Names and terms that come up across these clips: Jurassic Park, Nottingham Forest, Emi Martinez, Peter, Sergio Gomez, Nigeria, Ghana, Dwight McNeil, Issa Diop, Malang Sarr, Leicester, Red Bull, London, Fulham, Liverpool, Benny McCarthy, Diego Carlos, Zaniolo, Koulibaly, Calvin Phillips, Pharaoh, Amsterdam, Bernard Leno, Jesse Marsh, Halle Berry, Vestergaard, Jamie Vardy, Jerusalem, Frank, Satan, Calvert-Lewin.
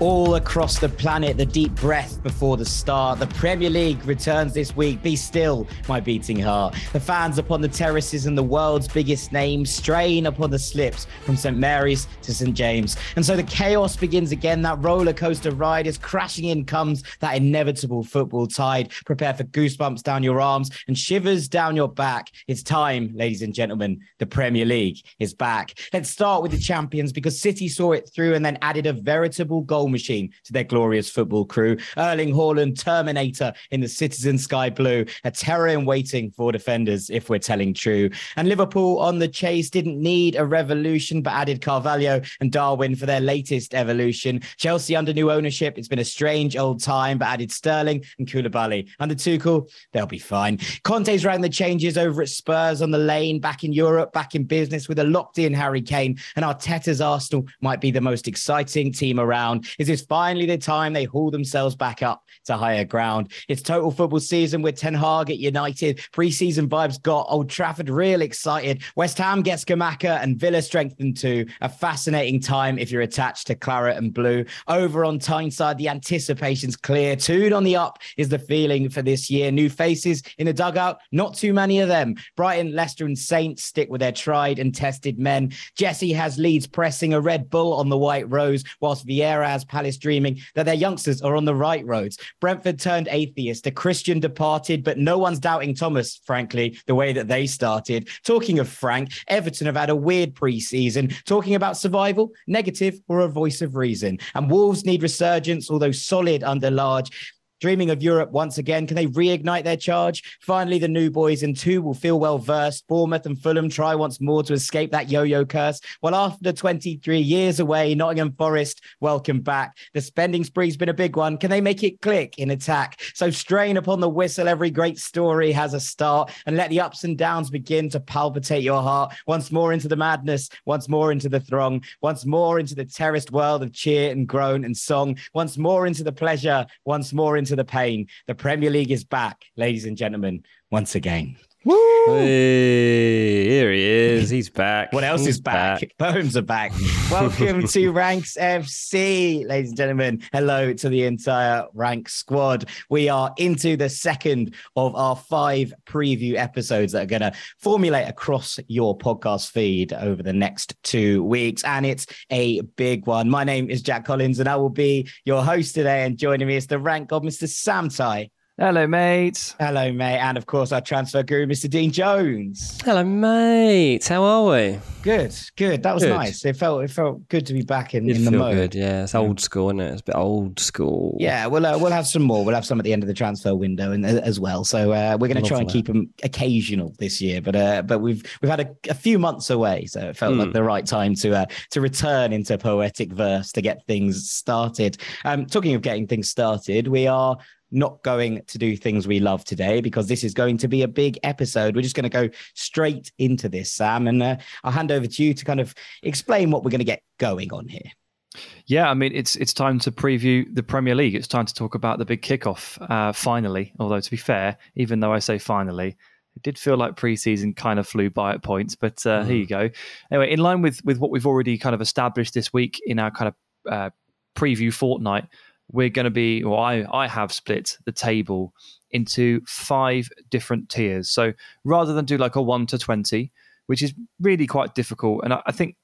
All across the planet, the deep breath before the start. The Premier League returns this week. Be still, my beating heart. The fans upon the terraces and the world's biggest names strain upon the slips from St Mary's to St James. And so the chaos begins again. That roller coaster ride is crashing in, comes that inevitable football tide. Prepare for goosebumps down your arms and shivers down your back. It's time, ladies and gentlemen. The Premier League is back. Let's start with the champions, because City saw it through and then added a veritable goal machine to their glorious football crew. Erling Haaland, Terminator in the Citizen Sky Blue, a terror in waiting for defenders, if we're telling true. And Liverpool on the chase didn't need a revolution, but added Carvalho and Darwin for their latest evolution. Chelsea under new ownership, it's been a strange old time, but added Sterling and Koulibaly. Under Tuchel, they'll be fine. Conte's rang the changes over at Spurs on the lane, back in Europe, back in business with a locked-in Harry Kane, and Arteta's Arsenal might be the most exciting team around. This is finally the time they haul themselves back up to higher ground. It's total football season with Ten Hag at United. Pre-season vibes got Old Trafford real excited. West Ham gets Gamaka and Villa strengthened too. A fascinating time if you're attached to Claret and Blue. Over on Tyneside, the anticipation's clear. Tune on the up is the feeling for this year. New faces in the dugout, not too many of them. Brighton, Leicester and Saints stick with their tried and tested men. Jesse has Leeds pressing a Red Bull on the White Rose, whilst Vieira has Palace dreaming that their youngsters are on the right roads. Brentford turned atheist, a Christian departed, but no one's doubting Thomas, frankly, the way that they started. Talking of Frank, Everton have had a weird pre-season. Talking about survival, negative or a voice of reason. And Wolves need resurgence, although solid under Large. Dreaming of Europe once again, can they reignite their charge? Finally, the new boys in two will feel well-versed. Bournemouth and Fulham try once more to escape that yo-yo curse. Well, after 23 years away, Nottingham Forest, welcome back. The spending spree's been a big one. Can they make it click in attack? So strain upon the whistle. Every great story has a start, and let the ups and downs begin to palpitate your heart. Once more into the madness, once more into the throng, once more into the terraced world of cheer and groan and song, once more into the pleasure, once more into the pain. The Premier League is back, ladies and gentlemen, once again. Woo! Hey, here he is. He's back. What else is back? Poems are back. Welcome to Ranks FC, ladies and gentlemen. Hello to the entire Ranks squad. We are into the second of our 5 preview episodes that are going to formulate across your podcast feed over the next 2 weeks. And it's a big one. My name is Jack Collins, and I will be your host today. And joining me is the rank god, Mr. Sam Tai. Hello, mate. Hello, mate. And of course, our transfer guru, Mr. Dean Jones. Hello, mate. How are we? Good. That was nice. It felt good to be back in the mode. Good, yeah. It's old school, isn't it? It's a bit old school. Yeah, we'll have some more. We'll have some at the end of the transfer window as well. So we're going to try and keep them occasional this year. But we've had a few months away, so it felt like the right time to return into poetic verse to get things started. Talking of getting things started, we are not going to do things we love today, because this is going to be a big episode. We're just going to go straight into this, Sam, and I'll hand over to you to kind of explain what we're going to get going on here. Yeah, I mean, it's time to preview the Premier League. It's time to talk about the big kickoff, finally. Although, to be fair, even though I say finally, it did feel like pre-season kind of flew by at points, but here you go. Anyway, in line with what we've already kind of established this week in our kind of preview fortnight, we're going to be, or I have split the table into 5 different tiers. So rather than do like a 1 to 20, which is really quite difficult, and I think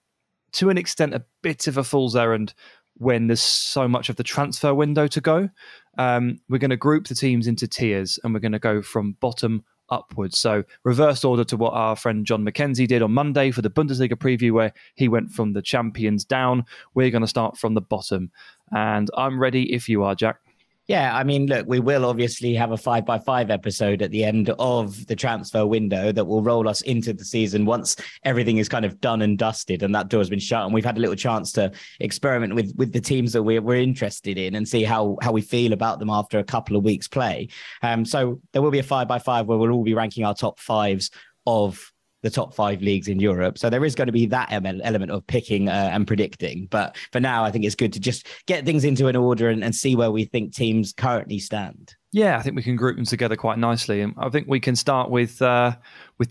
to an extent a bit of a fool's errand when there's so much of the transfer window to go, we're going to group the teams into tiers, and we're going to go from bottom upwards. So reverse order to what our friend John McKenzie did on Monday for the Bundesliga preview, where he went from the champions down. We're going to start from the bottom. And I'm ready if you are, Jack. Yeah, I mean, look, we will obviously have a 5x5 episode at the end of the transfer window that will roll us into the season once everything is kind of done and dusted and that door has been shut. And we've had a little chance to experiment with the teams that we're interested in and see how we feel about them after a couple of weeks play. So there will be a 5x5 where we'll all be ranking our top fives of the top five leagues in Europe. So there is going to be that element of picking and predicting. But for now, I think it's good to just get things into an order and see where we think teams currently stand. Yeah, I think we can group them together quite nicely. And I think we can start with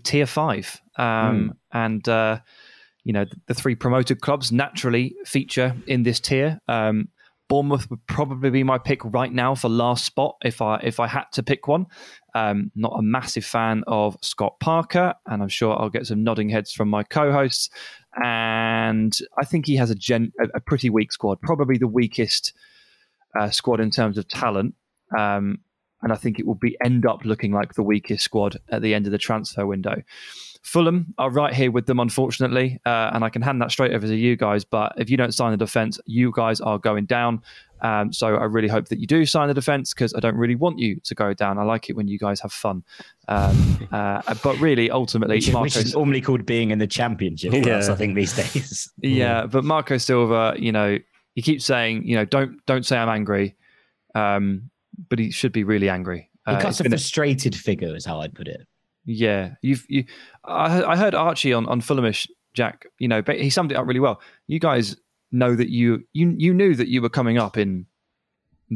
tier five. And, you know, the three promoted clubs naturally feature in this tier. Bournemouth would probably be my pick right now for last spot if I had to pick one. Not a massive fan of Scott Parker, and I'm sure I'll get some nodding heads from my co-hosts. And I think he has a pretty weak squad, probably the weakest squad in terms of talent. And I think it will end up looking like the weakest squad at the end of the transfer window. Fulham are right here with them, unfortunately, and I can hand that straight over to you guys. But if you don't sign the defence, you guys are going down. So I really hope that you do sign the defence because I don't really want you to go down. I like it when you guys have fun. But really, ultimately, which is normally called being in the Championship. Yeah. Plus, I think these days. Yeah, but Marco Silva, you know, he keeps saying, you know, don't say I'm angry, but he should be really angry. He cuts a frustrated figure, is how I'd put it. Yeah, I heard Archie on Fulhamish, Jack. You know, but he summed it up really well. You guys know that you knew that you were coming up in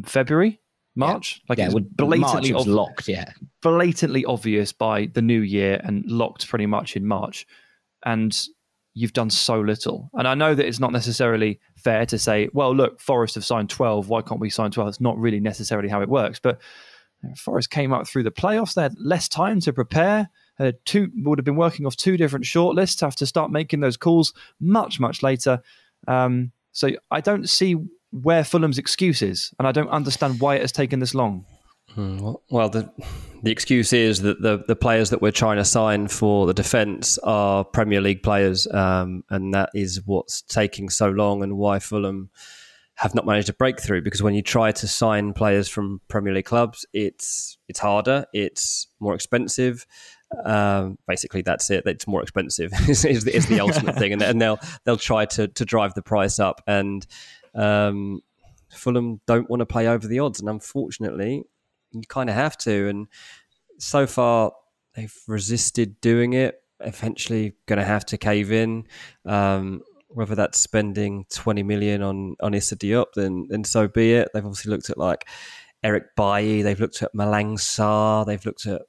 February, March. Yeah. Like it was blatantly March was locked. Yeah, blatantly obvious by the new year and locked pretty much in March. And you've done so little. And I know that it's not necessarily fair to say, well, look, Forest have signed 12. Why can't we sign 12? It's not really necessarily how it works, but. Forest came up through the playoffs. They had less time to prepare. Two would have been working off two different shortlists. Have to start making those calls much later. So I don't see where Fulham's excuse is, and I don't understand why it has taken this long. Well, the excuse is that the players that we're trying to sign for the defence are Premier League players, and that is what's taking so long and why Fulham have not managed a breakthrough, because when you try to sign players from Premier League clubs, it's harder, it's more expensive. Basically, that's it. It's more expensive is the ultimate thing, and they'll try to drive the price up. And Fulham don't want to play over the odds, and unfortunately, you kind of have to. And so far, they've resisted doing it. Eventually, going to have to cave in. Whether that's spending 20 million on Issa Diop, then so be it. They've obviously looked at like Eric Bailly, they've looked at Malang Sarr, they've looked at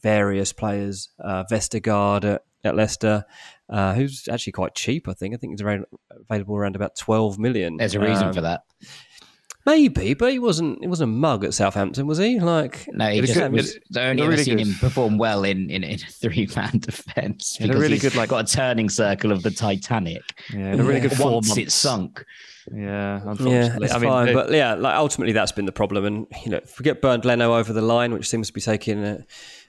various players, Vestergaard at Leicester, who's actually quite cheap, I think. I think he's available around about 12 million. There's a reason for that. Maybe, but he wasn't a mug at Southampton, was he? Like, no, I only ever seen him perform well in a three-man defence. Because a really good, like, got a turning circle of the Titanic. Yeah, a really good form once it sunk. Yeah, unfortunately. Yeah, it's fine, but yeah, like ultimately that's been the problem. And you know, if we get Bernard Leno over the line, which seems to be taking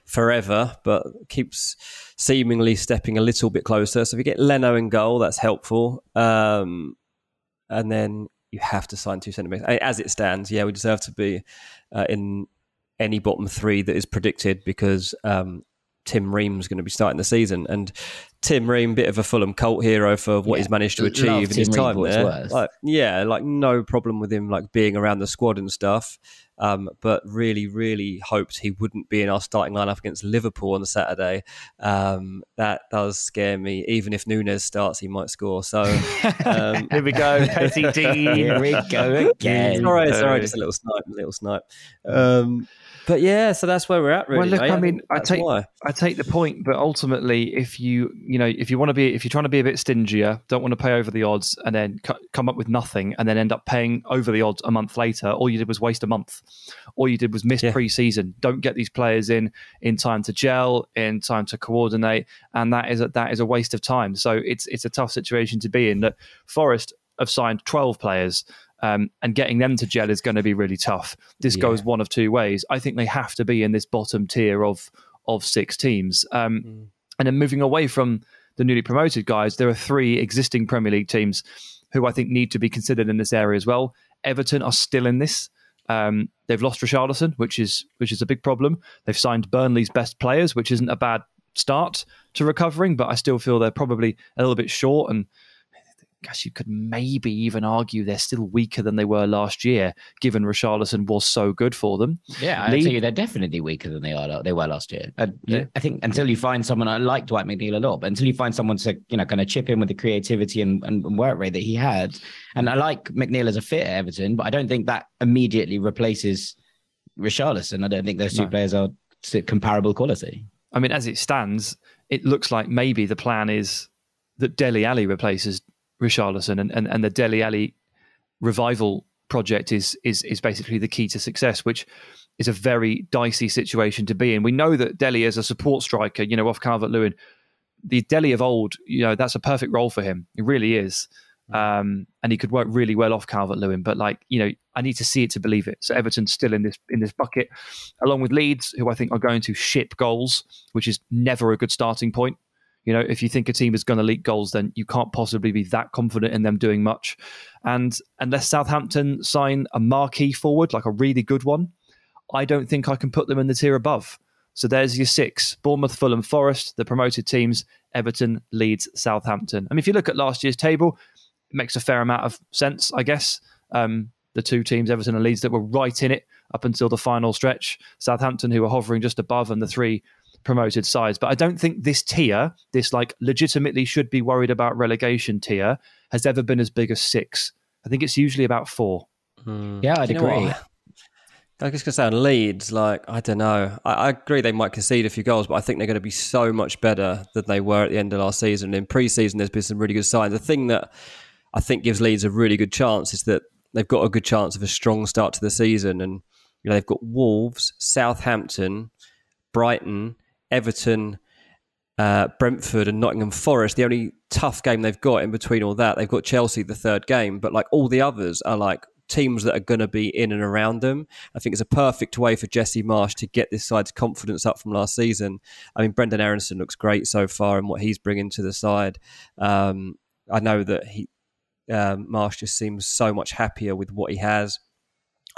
forever, but keeps seemingly stepping a little bit closer. So if you get Leno in goal, that's helpful. And then you have to sign two centre-backs. As it stands, yeah, we deserve to be in any bottom three that is predicted because Tim Ream's going to be starting the season. And Tim Ream, bit of a Fulham cult hero for what he's managed to achieve in his time there. Like no problem with him like being around the squad and stuff. But really, really hoped he wouldn't be in our starting lineup against Liverpool on the Saturday. That does scare me. Even if Nunes starts, he might score. So here we go, Petty Dean. Here we go again. Sorry, just a little snipe. But yeah, so that's where we're at. Really, well, look, I mean, I take the point, but ultimately, if you're trying to be a bit stingier, don't want to pay over the odds, and then come up with nothing, and then end up paying over the odds a month later, all you did was waste a month. All you did was miss pre-season. Don't get these players in time to gel, in time to coordinate, and that is a waste of time. So it's a tough situation to be in. That Forest have signed 12 players, and getting them to gel is going to be really tough. This goes one of two ways. I think they have to be in this bottom tier of six teams. And then moving away from the newly promoted guys, there are three existing Premier League teams who I think need to be considered in this area as well. Everton are still in this. They've lost Richarlison, which is a big problem. They've signed Burnley's best players, which isn't a bad start to recovering, but I still feel they're probably a little bit short, and I guess you could maybe even argue they're still weaker than they were last year, given Richarlison was so good for them. Yeah, I'd say they're definitely weaker than they were last year. I think until you find someone, I like Dwight McNeil a lot, but until you find someone to kind of chip in with the creativity and work rate that he had, and I like McNeil as a fit at Everton, but I don't think that immediately replaces Richarlison. I don't think those two players are comparable quality. I mean, as it stands, it looks like maybe the plan is that Dele Alli replaces Richarlison, and the Dele Alli revival project is basically the key to success, which is a very dicey situation to be in. We know that Dele is a support striker, off Calvert-Lewin. The Dele of old, that's a perfect role for him. It really is. And he could work really well off Calvert-Lewin, but I need to see it to believe it. So Everton's still in this bucket, along with Leeds, who I think are going to ship goals, which is never a good starting point. If you think a team is going to leak goals, then you can't possibly be that confident in them doing much. And unless Southampton sign a marquee forward, like a really good one, I don't think I can put them in the tier above. So there's your six: Bournemouth, Fulham, Forest, the promoted teams, Everton, Leeds, Southampton. I mean, if you look at last year's table, it makes a fair amount of sense, I guess. The two teams, Everton and Leeds, that were right in it up until the final stretch. Southampton, who were hovering just above, and the three promoted sides. But I don't think this tier, this legitimately should be worried about relegation tier, has ever been as big as six. I think it's usually about four. Yeah, I'd agree. I was going to say on Leeds, I don't know. I agree they might concede a few goals, but I think they're going to be so much better than they were at the end of last season. In pre-season, there's been some really good signs. The thing that I think gives Leeds a really good chance is that they've got a good chance of a strong start to the season. And, they've got Wolves, Southampton, Brighton, Everton, Brentford and Nottingham Forest. The only tough game they've got in between all that, they've got Chelsea the third game, but all the others are teams that are going to be in and around them. I think it's a perfect way for Jesse Marsh to get this side's confidence up from last season. I mean, Brendan Aronson looks great so far and what he's bringing to the side. I know that Marsh just seems so much happier with what he has.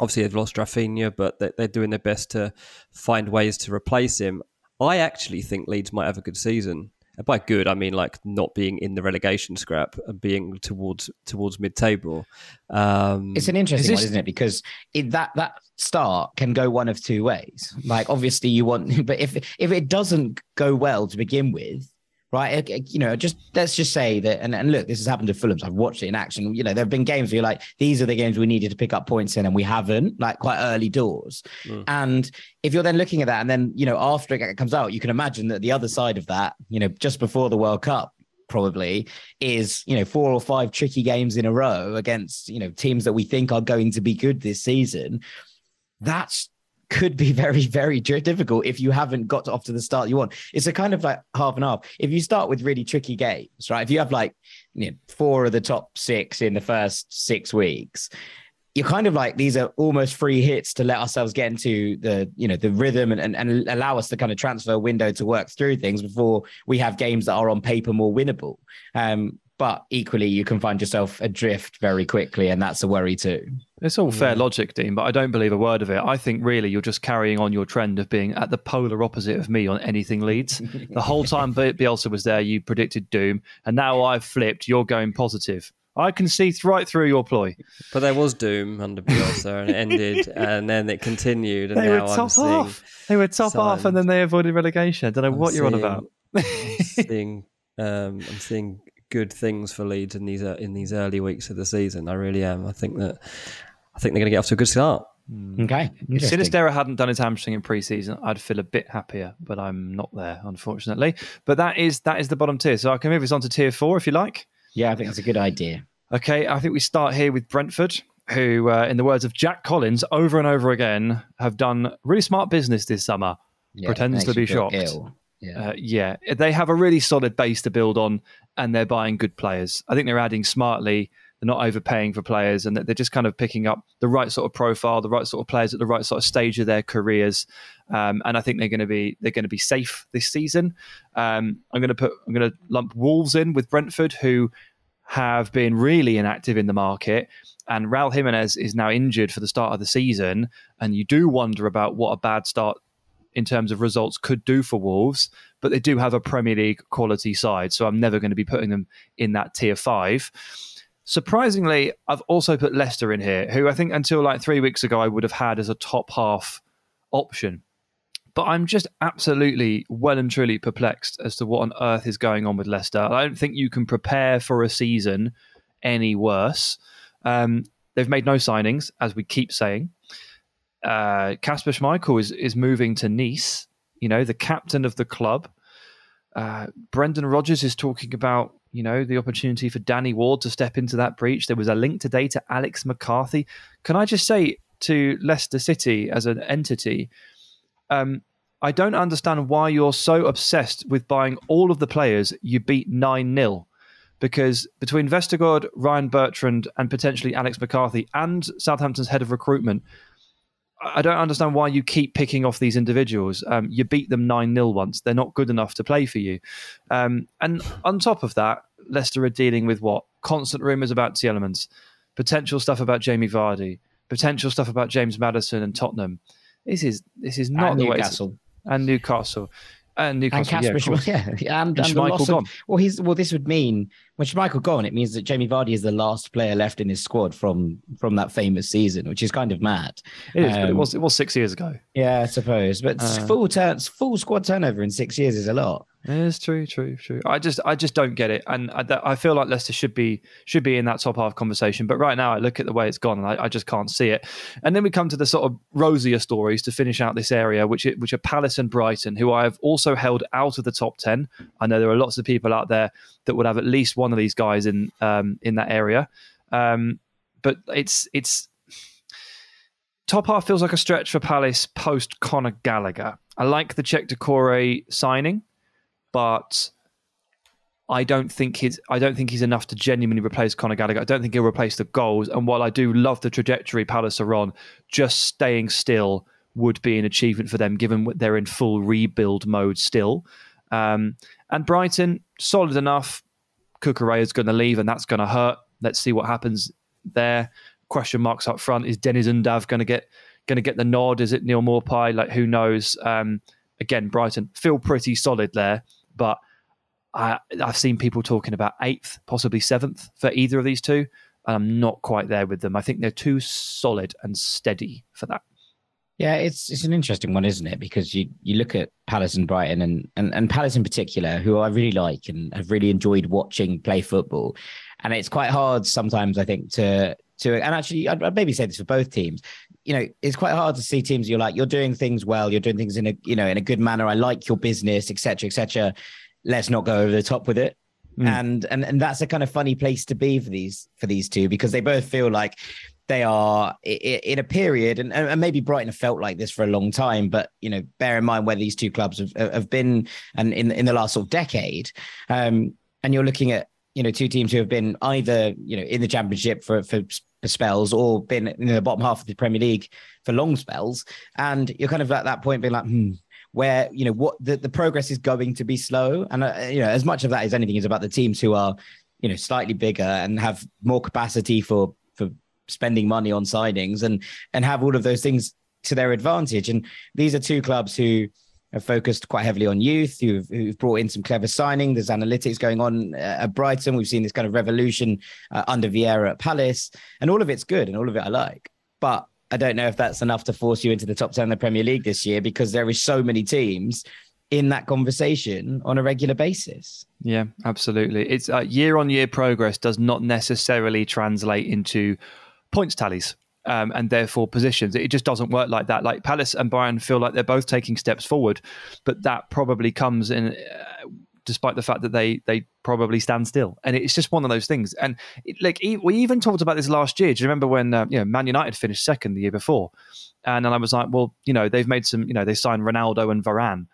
Obviously, they've lost Rafinha, but they're doing their best to find ways to replace him. I actually think Leeds might have a good season. And by good, I mean not being in the relegation scrap and being towards mid-table. It's an interesting one, isn't it? Because that start can go one of two ways. Obviously, you want, but if it doesn't go well to begin with, right? Just let's just say that. And look, this has happened to Fulham. So I've watched it in action. There have been games where you're these are the games we needed to pick up points in, and we haven't. Quite early doors. And if you're then looking at that, and then after it comes out, you can imagine that the other side of that, just before the World Cup, probably is 4 or 5 tricky games in a row against teams that we think are going to be good this season. That's could be very, very difficult if you haven't got off to the start you want. It's a kind of half and half. If you start with really tricky games, right? If you have 4 of the top 6 in the first 6 weeks, you're kind of these are almost free hits to let ourselves get into the, the rhythm and allow us the kind of transfer window to work through things before we have games that are on paper more winnable. But equally, you can find yourself adrift very quickly, and that's a worry too. It's all fair logic, Dean, but I don't believe a word of it. I think really you're just carrying on your trend of being at the polar opposite of me on anything Leeds. The whole time Bielsa was there, you predicted doom, and now I've flipped. You're going positive. I can see right through your ploy. But there was doom under Bielsa, and it ended, and then it continued. And they now were top half. They were top half, and then they avoided relegation. I don't know what you're on about. I'm seeing good things for Leeds in these early weeks of the season. I really am. I think they're going to get off to a good start. Okay. If Sinisterra hadn't done his hamstring in pre-season, I'd feel a bit happier, but I'm not there, unfortunately. But that is the bottom tier. So I can move us on to tier 4 if you like. Yeah, I think that's a good idea. Okay, I think we start here with Brentford, who, in the words of Jack Collins, over and over again, have done really smart business this summer. Yeah, pretends to be shocked. Ill. Yeah. They have a really solid base to build on, and they're buying good players. I think they're adding smartly. They're not overpaying for players, and they're just kind of picking up the right sort of profile, the right sort of players at the right sort of stage of their careers. And I think they're going to be safe this season. I'm going to lump Wolves in with Brentford, who have been really inactive in the market, and Raul Jimenez is now injured for the start of the season, and you do wonder about what a bad start in terms of results could do for Wolves, but they do have a Premier League quality side, so I'm never going to be putting them in that tier 5. Surprisingly, I've also put Leicester in here, who I think until like 3 weeks ago I would have had as a top half option. But I'm just absolutely well and truly perplexed as to what on earth is going on with Leicester. I don't think you can prepare for a season any worse. They've made no signings, as we keep saying. Kasper Schmeichel is moving to Nice, you know, the captain of the club. Brendan Rodgers is talking about, you know, the opportunity for Danny Ward to step into that breach. There was a link today to Alex McCarthy. Can I just say to Leicester City as an entity, I don't understand why you're so obsessed with buying all of the players you beat 9-0, because between Vestergaard, Ryan Bertrand and potentially Alex McCarthy and Southampton's head of recruitment, I don't understand why you keep picking off these individuals. You beat them 9-0 once. They're not good enough to play for you. And on top of that, Leicester are dealing with what? Constant rumours about Tielemans, potential stuff about Jamie Vardy, potential stuff about James Madison and Tottenham. This is not and the Newcastle. And Newcastle. And Schmeichel gone. This would mean when Schmeichel gone, it means that Jamie Vardy is the last player left in his squad from that famous season, which is kind of mad. It is, but it was 6 years ago. Yeah, I suppose. But full squad turnover in 6 years is a lot. It is true. I just don't get it, and I feel like Leicester should be in that top half conversation. But right now, I look at the way it's gone, and I just can't see it. And then we come to the sort of rosier stories to finish out this area, which are Palace and Brighton, who I have also held out of the top 10. I know there are lots of people out there that would have at least one of these guys in that area, but it's top half feels like a stretch for Palace post Conor Gallagher. I like the Cheick Doucouré signing, but I don't think he's enough to genuinely replace Conor Gallagher. I don't think he'll replace the goals. And while I do love the trajectory Palace are on, just staying still would be an achievement for them, given they're in full rebuild mode still. And Brighton, solid enough. Cucurella is going to leave, and that's going to hurt. Let's see what happens there. Question marks up front. Is Deniz Undav going to get the nod? Is it Neal Maupay? Like, who knows? Again, Brighton feel pretty solid there. But I've seen people talking about 8th, possibly 7th for either of these two. And I'm not quite there with them. I think they're too solid and steady for that. Yeah, it's an interesting one, isn't it? Because you look at Palace and Brighton and Palace in particular, who I really like and have really enjoyed watching play football. And it's quite hard sometimes, I think, and actually, I'd maybe say this for both teams. You know, it's quite hard to see teams you're doing things well, you're doing things in a good manner. I like your business, etc., etc. Let's not go over the top with it. Mm. And that's a kind of funny place to be for these two, because they both feel like they are in a period, and maybe Brighton have felt like this for a long time, but, you know, bear in mind where these two clubs have been and in the last sort of decade, and you're looking at, you know, two teams who have been either, you know, in the Championship for spells or been in the bottom half of the Premier League for long spells. And you're kind of at that point being like, where, you know, what the progress is going to be slow. And, you know, as much of that as anything is about the teams who are, you know, slightly bigger and have more capacity for spending money on signings and have all of those things to their advantage. And these are two clubs who have focused quite heavily on youth, who've brought in some clever signing. There's analytics going on at Brighton. We've seen this kind of revolution under Vieira at Palace, and all of it's good and all of it I like. But I don't know if that's enough to force you into the top 10 of the Premier League this year, because there is so many teams in that conversation on a regular basis. Yeah, absolutely. It's year-on-year progress does not necessarily translate into points tallies. And therefore positions. It just doesn't work like that. Like Palace and Bayern feel like they're both taking steps forward, but that probably comes in despite the fact that they probably stand still. And it's just one of those things. And we even talked about this last year. Do you remember when Man United finished second the year before? And then I was like, well, you know, they've made some, you know, they signed Ronaldo and Varane.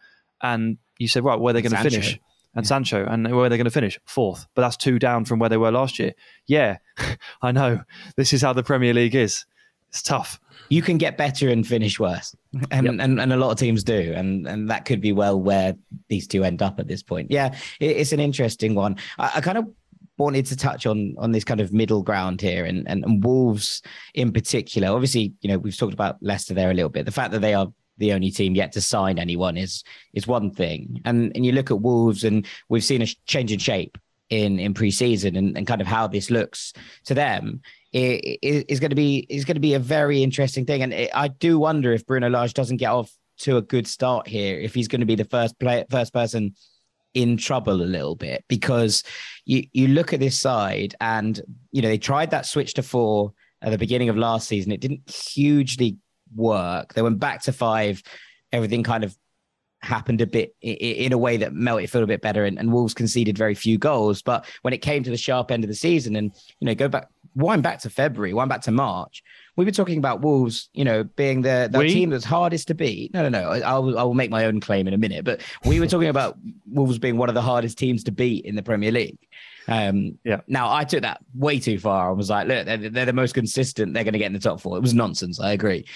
And you said, right, where are they going to finish? And Sancho, and where are they going to finish? 4th. But that's 2 down from where they were last year. Yeah, I know. This is how the Premier League is. It's tough. You can get better and finish worse. And a lot of teams do. And that could be well where these two end up at this point. Yeah, it's an interesting one. I kind of wanted to touch on this kind of middle ground here and Wolves in particular. Obviously, you know, we've talked about Leicester there a little bit. The fact that they are the only team yet to sign anyone is one thing. And you look at Wolves, and we've seen a change in shape in pre-season and kind of how this looks to them. It's going to be a very interesting thing. And I do wonder if Bruno Lage doesn't get off to a good start here, if he's going to be the first person in trouble a little bit, because you look at this side and, you know, they tried that switch to 4 at the beginning of last season. It didn't hugely work. They went back to 5. Everything kind of happened a bit in a way that made it feel a bit better, and Wolves conceded very few goals. But when it came to the sharp end of the season, and, you know, wind back to February, wind back to March, we were talking about Wolves, you know, being the team that's hardest to beat. No. I will make my own claim in a minute, but we were talking about Wolves being one of the hardest teams to beat in the Premier League. Yeah. Now, I took that way too far. I was like, look, they're the most consistent. They're going to get in the top 4. It was nonsense. I agree.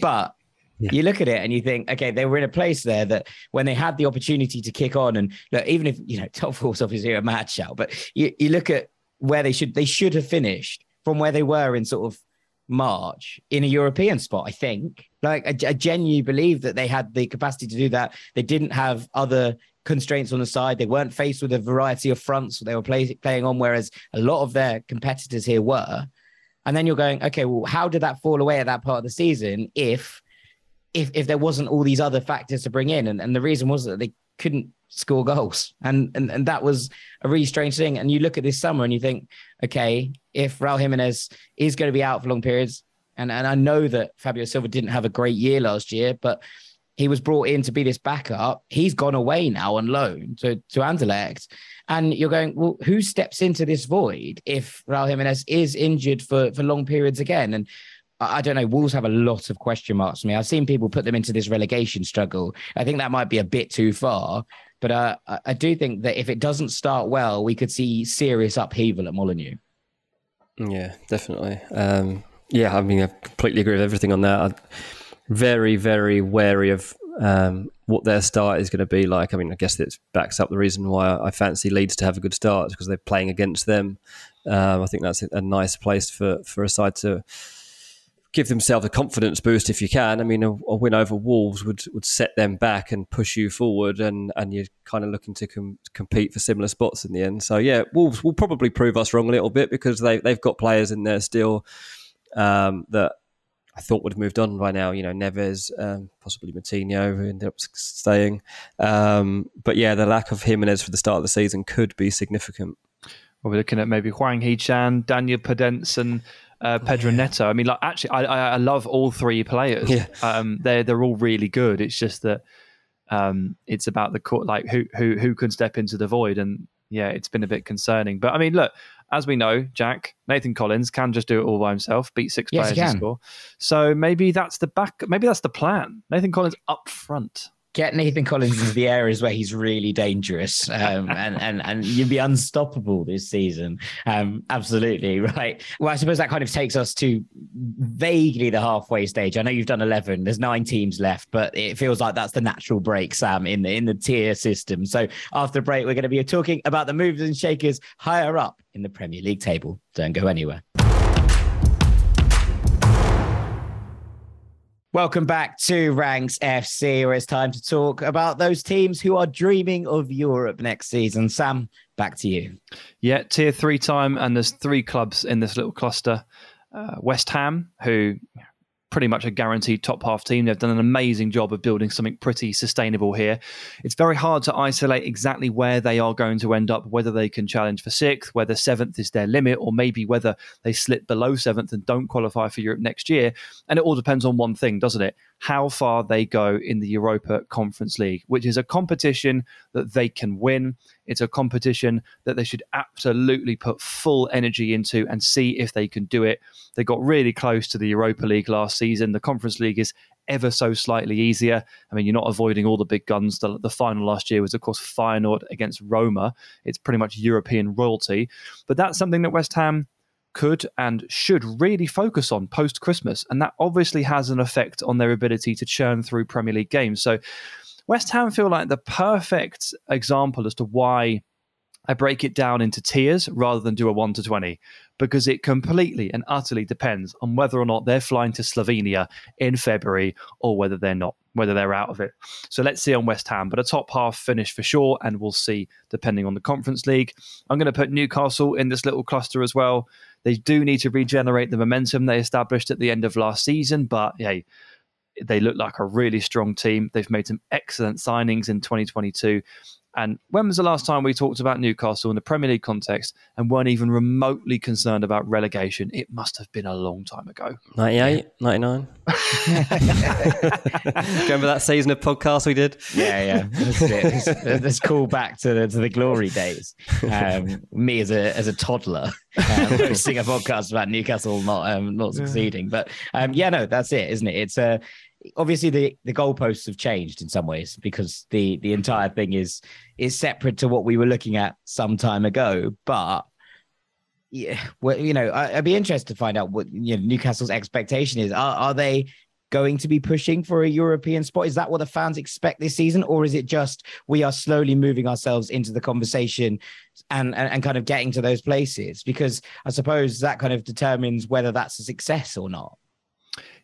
But yeah. You look at it and you think, okay, they were in a place there that when they had the opportunity to kick on, and look, even if, you know, top 4 is obviously a mad shout, but you look at where they should have finished from where they were in sort of March in a European spot, I think. Like, I genuinely believe that they had the capacity to do that. They didn't have other constraints on the side. They weren't faced with a variety of fronts that they were playing on, whereas a lot of their competitors here were. And then you're going, okay, well, how did that fall away at that part of the season if there wasn't all these other factors to bring in? And the reason was that they couldn't score goals. And that was a really strange thing. And you look at this summer and you think, okay, if Raul Jimenez is going to be out for long periods, and I know that Fabio Silva didn't have a great year last year, but he was brought in to be this backup. He's gone away now on loan to Anderlecht. And you're going, well, who steps into this void if Raul Jimenez is injured for long periods again? And I don't know. Wolves have a lot of question marks for me. I've seen people put them into this relegation struggle. I think that might be a bit too far, but I do think that if it doesn't start well, we could see serious upheaval at Molineux. Yeah, definitely. Yeah, I mean, I completely agree with everything on that. I'm very, very wary of what their start is going to be like. I mean, I guess it backs up the reason why I fancy Leeds to have a good start, because they're playing against them. I think that's a nice place for a side to give themselves a confidence boost if you can. I mean, a win over Wolves would set them back and push you forward, and you're kind of looking to compete for similar spots in the end. So yeah, Wolves will probably prove us wrong a little bit, because they've got players in there still that I thought would have moved on by now. You know, Neves, possibly Matinho, who ended up staying. But yeah, the lack of Jimenez for the start of the season could be significant. Well, we're looking at maybe Hwang Hee-chan, Daniel Pedence, and Pedro Neto. I mean, like, actually, I love all 3 players. Yeah. They're all really good. It's just that it's about the court, like who can step into the void, and yeah, it's been a bit concerning. But I mean, look, as we know, Jack, Nathan Collins can just do it all by himself, beat 6 players to score. So maybe that's the plan. Nathan Collins up front. Get Nathan Collins into the areas where he's really dangerous, and you'd be unstoppable this season. Absolutely, right. Well, I suppose that kind of takes us to vaguely the halfway stage. I know you've done 11. There's 9 teams left, but it feels like that's the natural break, Sam, in the tier system. So after the break, we're going to be talking about the movers and shakers higher up in the Premier League table. Don't go anywhere. Welcome back to Ranks FC, where it's time to talk about those teams who are dreaming of Europe next season. Sam, back to you. Yeah, tier 3 time, and there's 3 clubs in this little cluster. West Ham, who pretty much a guaranteed top half team. They've done an amazing job of building something pretty sustainable here. It's very hard to isolate exactly where they are going to end up, whether they can challenge for 6th, whether 7th is their limit, or maybe whether they slip below 7th and don't qualify for Europe next year. And it all depends on one thing, doesn't it? How far they go in the Europa Conference League, which is a competition that they can win. It's a competition that they should absolutely put full energy into and see if they can do it. They got really close to the Europa League last season. The Conference League is ever so slightly easier. I mean, you're not avoiding all the big guns. The final last year was, of course, Feyenoord against Roma. It's pretty much European royalty. But that's something that West Ham could and should really focus on post-Christmas. And that obviously has an effect on their ability to churn through Premier League games. So West Ham feel like the perfect example as to why I break it down into tiers rather than do a 1 to 20, because it completely and utterly depends on whether or not they're flying to Slovenia in February or whether they're not, whether they're out of it. So let's see on West Ham, but a top half finish for sure, and we'll see depending on the Conference League. I'm going to put Newcastle in this little cluster as well. They do need to regenerate the momentum they established at the end of last season, but hey, they look like a really strong team. They've made some excellent signings in 2022. And when was the last time we talked about Newcastle in the Premier League context and weren't even remotely concerned about relegation? It must have been a long time ago. 98, 99. Remember that season of podcasts we did? Yeah. Let's call back to the glory days. Me as a toddler hosting a podcast about Newcastle not succeeding. But that's it, isn't it? It's obviously the goalposts have changed in some ways, because the entire thing is separate to what we were looking at some time ago. But I'd be interested to find out what Newcastle's expectation is. Are they going to be pushing for a European spot? Is that what the fans expect this season, or is it just we are slowly moving ourselves into the conversation and kind of getting to those places? Because I suppose that kind of determines whether that's a success or not.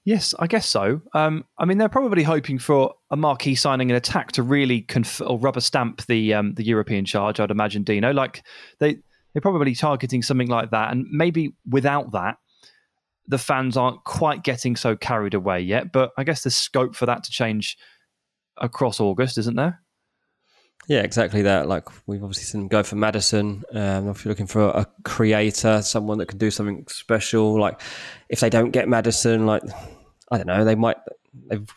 Yes, I guess so. They're probably hoping for a marquee signing and attack to really rubber stamp the European charge, I'd imagine, Dino. Like they're probably targeting something like that. And maybe without that, the fans aren't quite getting so carried away yet. But I guess there's scope for that to change across August, isn't there? Yeah, exactly that. Like, we've obviously seen them go for Madison. If you're looking for a creator, someone that can do something special, like if they don't get Madison, like, I don't know, they've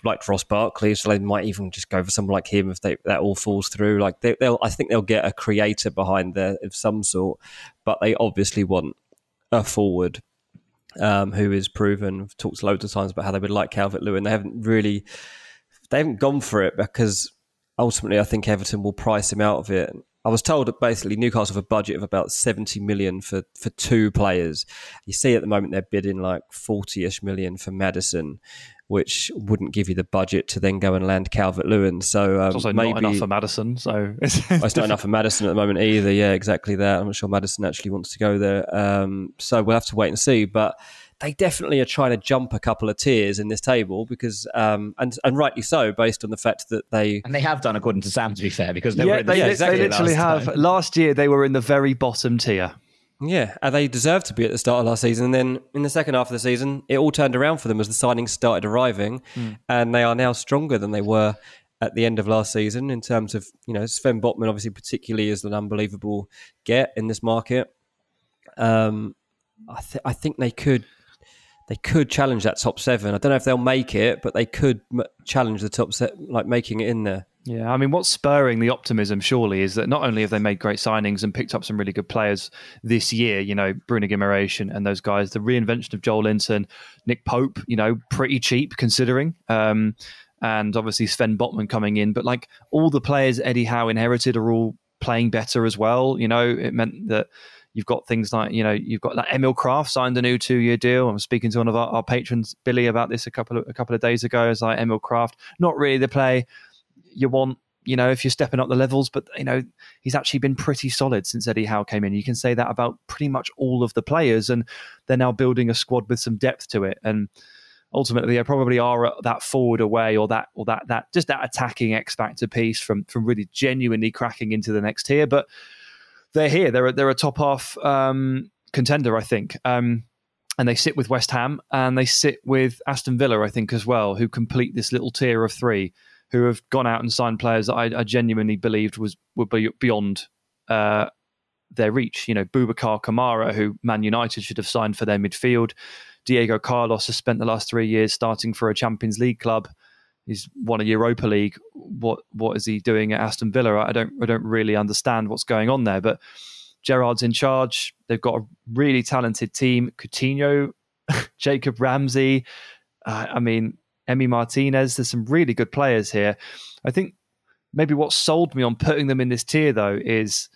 liked Ross Barkley, so they might even just go for someone like him if that all falls through. Like I think they'll get a creator behind there of some sort, but they obviously want a forward who is proven. We've talked loads of times about how they would like Calvert-Lewin. They haven't gone for it because ultimately, I think Everton will price him out of it. I was told that basically Newcastle have a budget of about 70 million for two players. You see at the moment they're bidding like 40-ish million for Madison, which wouldn't give you the budget to then go and land Calvert-Lewin. So it's also maybe not enough for Madison. So it's not enough for Madison at the moment either. Yeah, exactly that. I'm not sure Madison actually wants to go there. So we'll have to wait and see. But they definitely are trying to jump a couple of tiers in this table because, and rightly so, based on the fact that they... And they have done, according to Sam, to be fair, because they literally have. Last year, they were in the very bottom tier. Yeah, and they deserved to be at the start of last season. And then in the second half of the season, it all turned around for them as the signings started arriving. And they are now stronger than they were at the end of last season in terms of, Sven Botman, obviously, particularly is an unbelievable get in this market. I think they could... They could challenge that top seven. I don't know if they'll make it, but they could challenge the top set, like making it in there. Yeah, I mean, what's spurring the optimism, surely, is that not only have they made great signings and picked up some really good players this year, Bruno Guimaraes and those guys, the reinvention of Joel Linton, Nick Pope, pretty cheap considering, and obviously Sven Botman coming in. But like all the players Eddie Howe inherited are all playing better as well. It meant that... You've got things like, you've got like Emil Kraft signed a new 2-year deal. I was speaking to one of our patrons, Billy, about this a couple of days ago. It's like Emil Kraft, not really the play you want, if you're stepping up the levels, but, he's actually been pretty solid since Eddie Howe came in. You can say that about pretty much all of the players, and they're now building a squad with some depth to it. And ultimately, they probably are that forward away or that just that attacking X factor piece from really genuinely cracking into the next tier. But they're here. They're a top half contender, I think. And they sit with West Ham and they sit with Aston Villa, I think, as well, who complete this little tier of three, who have gone out and signed players that I genuinely believed would be beyond their reach. Boubacar Kamara, who Man United should have signed for their midfield. Diego Carlos has spent the last 3 years starting for a Champions League club. He's won a Europa League. What is he doing at Aston Villa? I don't really understand what's going on there. But Gerrard's in charge. They've got a really talented team. Coutinho, Jacob Ramsey. Emi Martinez. There's some really good players here. I think maybe what sold me on putting them in this tier though is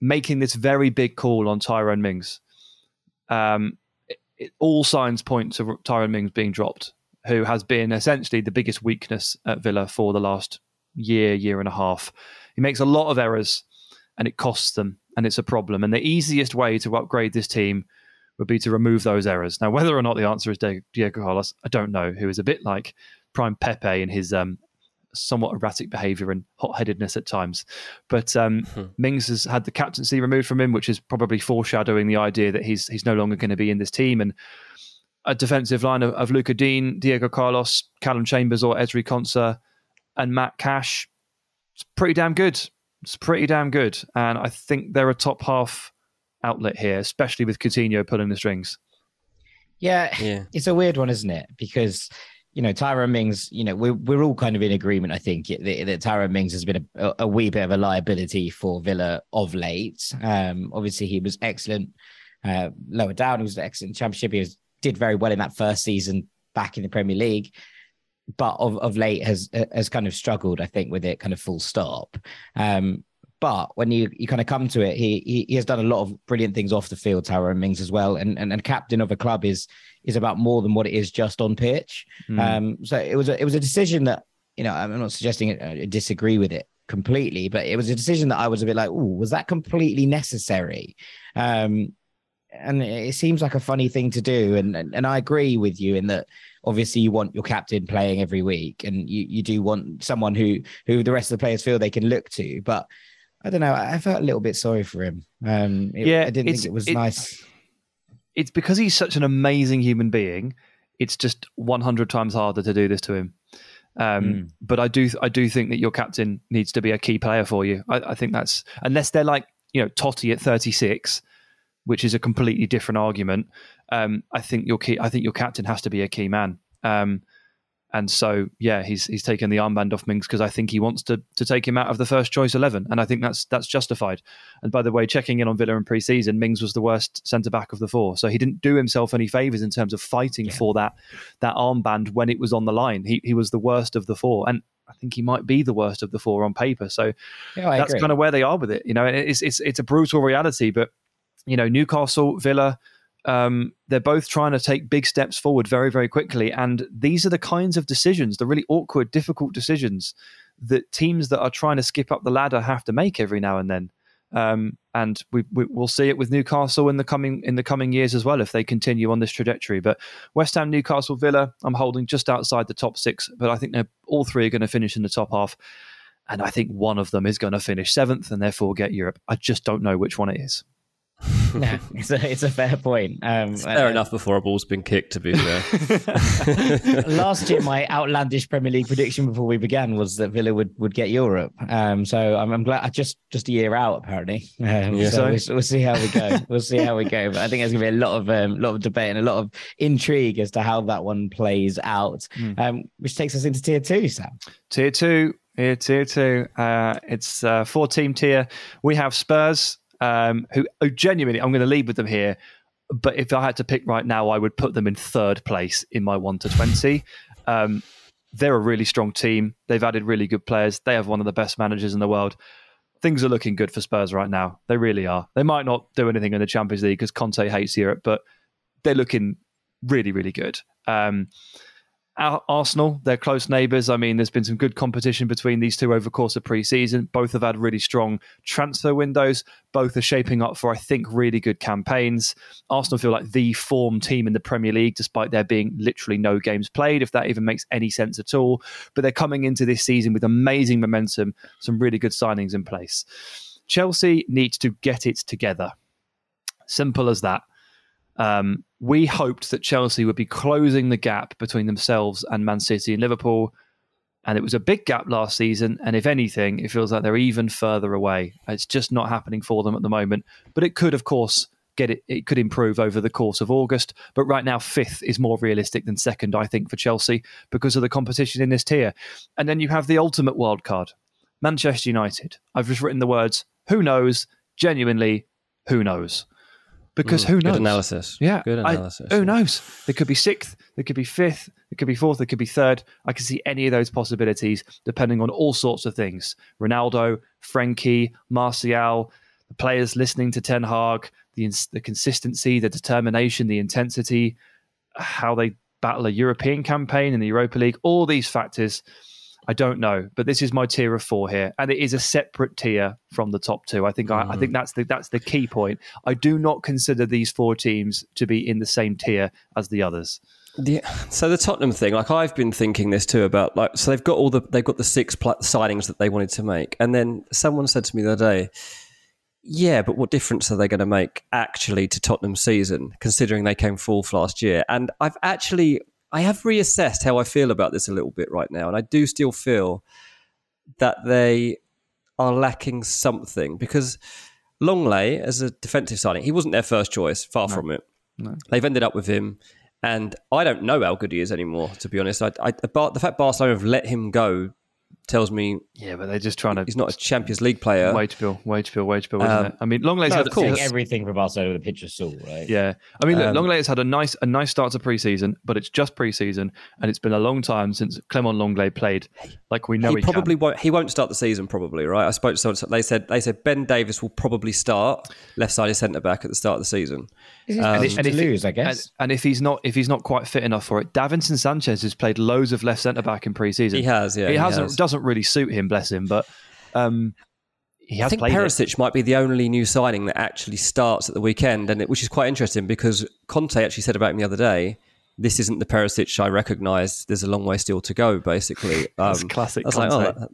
making this very big call on Tyrone Mings. All signs point to Tyrone Mings being dropped, who has been essentially the biggest weakness at Villa for the last year and a half. He makes a lot of errors and it costs them. and it's a problem. And the easiest way to upgrade this team would be to remove those errors. Now, whether or not the answer is Diego Carlos, I don't know, who is a bit like prime Pepe in his somewhat erratic behaviour and hot-headedness at times. But Mings has had the captaincy removed from him, which is probably foreshadowing the idea that he's no longer going to be in this team. And a defensive line of Luca Dean, Diego Carlos, Callum Chambers or Ezri Konsa and Matt Cash, it's pretty damn good. It's pretty damn good. And I think they're a top half outlet here, especially with Coutinho pulling the strings. Yeah. It's a weird one, isn't it? Because, you know, Tyrone Mings, you know, we're all kind of in agreement, I think, that Tyrone Mings has been a wee bit of a liability for Villa of late. Obviously, he was excellent lower down. He was an excellent Championship. He did very well in that first season back in the Premier League, but of late has kind of struggled, I think, with it kind of full stop. But when you kind of come to it, he has done a lot of brilliant things off the field, Tyrone Mings as well. And captain of a club is about more than what it is just on pitch. So it was a decision that, you know, I'm not suggesting I disagree with it completely, but it was a decision that I was a bit like, oh, was that completely necessary? And it seems like a funny thing to do. And I agree with you in that obviously you want your captain playing every week and you do want someone who the rest of the players feel they can look to, but I don't know. I felt a little bit sorry for him. I didn't think it was nice. It's because he's such an amazing human being. It's just 100 times harder to do this to him. But I do think that your captain needs to be a key player for you. I think that's, unless they're like, you know, Totti at 36, which is a completely different argument. I think your captain has to be a key man. And so, yeah, he's taken the armband off Mings because I think he wants to take him out of the first choice 11. And I think that's justified. And by the way, checking in on Villa in pre-season, Mings was the worst centre-back of the four. So he didn't do himself any favours in terms of fighting for that armband when it was on the line. He was the worst of the four. And I think he might be the worst of the four on paper. So that's kind of where they are with it. You know, it's a brutal reality. But, you know, Newcastle, Villa... they're both trying to take big steps forward very, very quickly. And these are the kinds of decisions, the really awkward, difficult decisions that teams that are trying to skip up the ladder have to make every now and then. And we'll see it with Newcastle in the coming years as well, if they continue on this trajectory. But West Ham, Newcastle, Villa, I'm holding just outside the top six, but I think all three are going to finish in the top half. And I think one of them is going to finish seventh and therefore get Europe. I just don't know which one it is. No, it's a fair point. It's fair enough before a ball's been kicked, to be fair. Last year, my outlandish Premier League prediction before we began was that Villa would get Europe. So I'm glad. Just a year out, apparently. So we'll see how we go. But I think there's going to be a lot of debate and a lot of intrigue as to how that one plays out, which takes us into Tier 2, Sam. Tier 2. It's a four-team tier. We have Spurs. Who genuinely, I'm going to lead with them here, but if I had to pick right now, I would put them in third place in my 1-20. They're a really strong team. They've added really good players. They have one of the best managers in the world. Things are looking good for Spurs right now. They really are. They might not do anything in the Champions League because Conte hates Europe, but they're looking really, really good. Arsenal, they're close neighbours. I mean, there's been some good competition between these two over the course of pre-season. Both have had really strong transfer windows. Both are shaping up for, I think, really good campaigns. Arsenal feel like the form team in the Premier League, despite there being literally no games played, if that even makes any sense at all. But they're coming into this season with amazing momentum, some really good signings in place. Chelsea needs to get it together. Simple as that. We hoped that Chelsea would be closing the gap between themselves and Man City and Liverpool. And it was a big gap last season. And if anything, it feels like they're even further away. It's just not happening for them at the moment. But it could, of course, it could improve over the course of August. But right now, fifth is more realistic than second, I think, for Chelsea because of the competition in this tier. And then you have the ultimate wildcard, Manchester United. I've just written the words, who knows? Genuinely, who knows? Because who knows? Good analysis. Who knows? They could be sixth, they could be fifth, they could be fourth, they could be third. I can see any of those possibilities depending on all sorts of things. Ronaldo, Frenkie, Martial, the players listening to Ten Hag, the consistency, the determination, the intensity, how they battle a European campaign in the Europa League, all these factors. I don't know, but this is my tier of four here, and it is a separate tier from the top two. I think I think that's the key point. I do not consider these four teams to be in the same tier as the others. So the Tottenham thing, like I've been thinking this too about, like, so they've got the six signings that they wanted to make, and then someone said to me the other day, yeah, but what difference are they going to make actually to Tottenham's season, considering they came fourth last year? And I have reassessed how I feel about this a little bit right now, and I do still feel that they are lacking something, because Longley, as a defensive signing, he wasn't their first choice, far from it. No. They've ended up with him, and I don't know how good he is anymore, to be honest. The fact Barcelona have let him go tells me... Yeah, but they're just trying to... He's not a Champions League player. Wage bill, isn't it? I mean, Longley's... No, of course. Everything for Barcelona with a pinch of salt, right? Yeah. I mean, look, Longley's had a nice start to pre-season, but it's just pre-season, and it's been a long time since Clement Longley played like we know he probably can. He won't start the season, probably, right? I spoke to someone, they said Ben Davis will probably start left-sided centre-back at the start of the season. I guess. And if he's not quite fit enough for it, Davinson Sanchez has played loads of left centre-back in pre-season. He has, yeah. Doesn't really suit him, bless him, but he has played. I think Perisic might be the only new signing that actually starts at the weekend, which is quite interesting, because Conte actually said about him the other day, this isn't the Perisic I recognise, there's a long way still to go, basically. That's classic Conte. Like,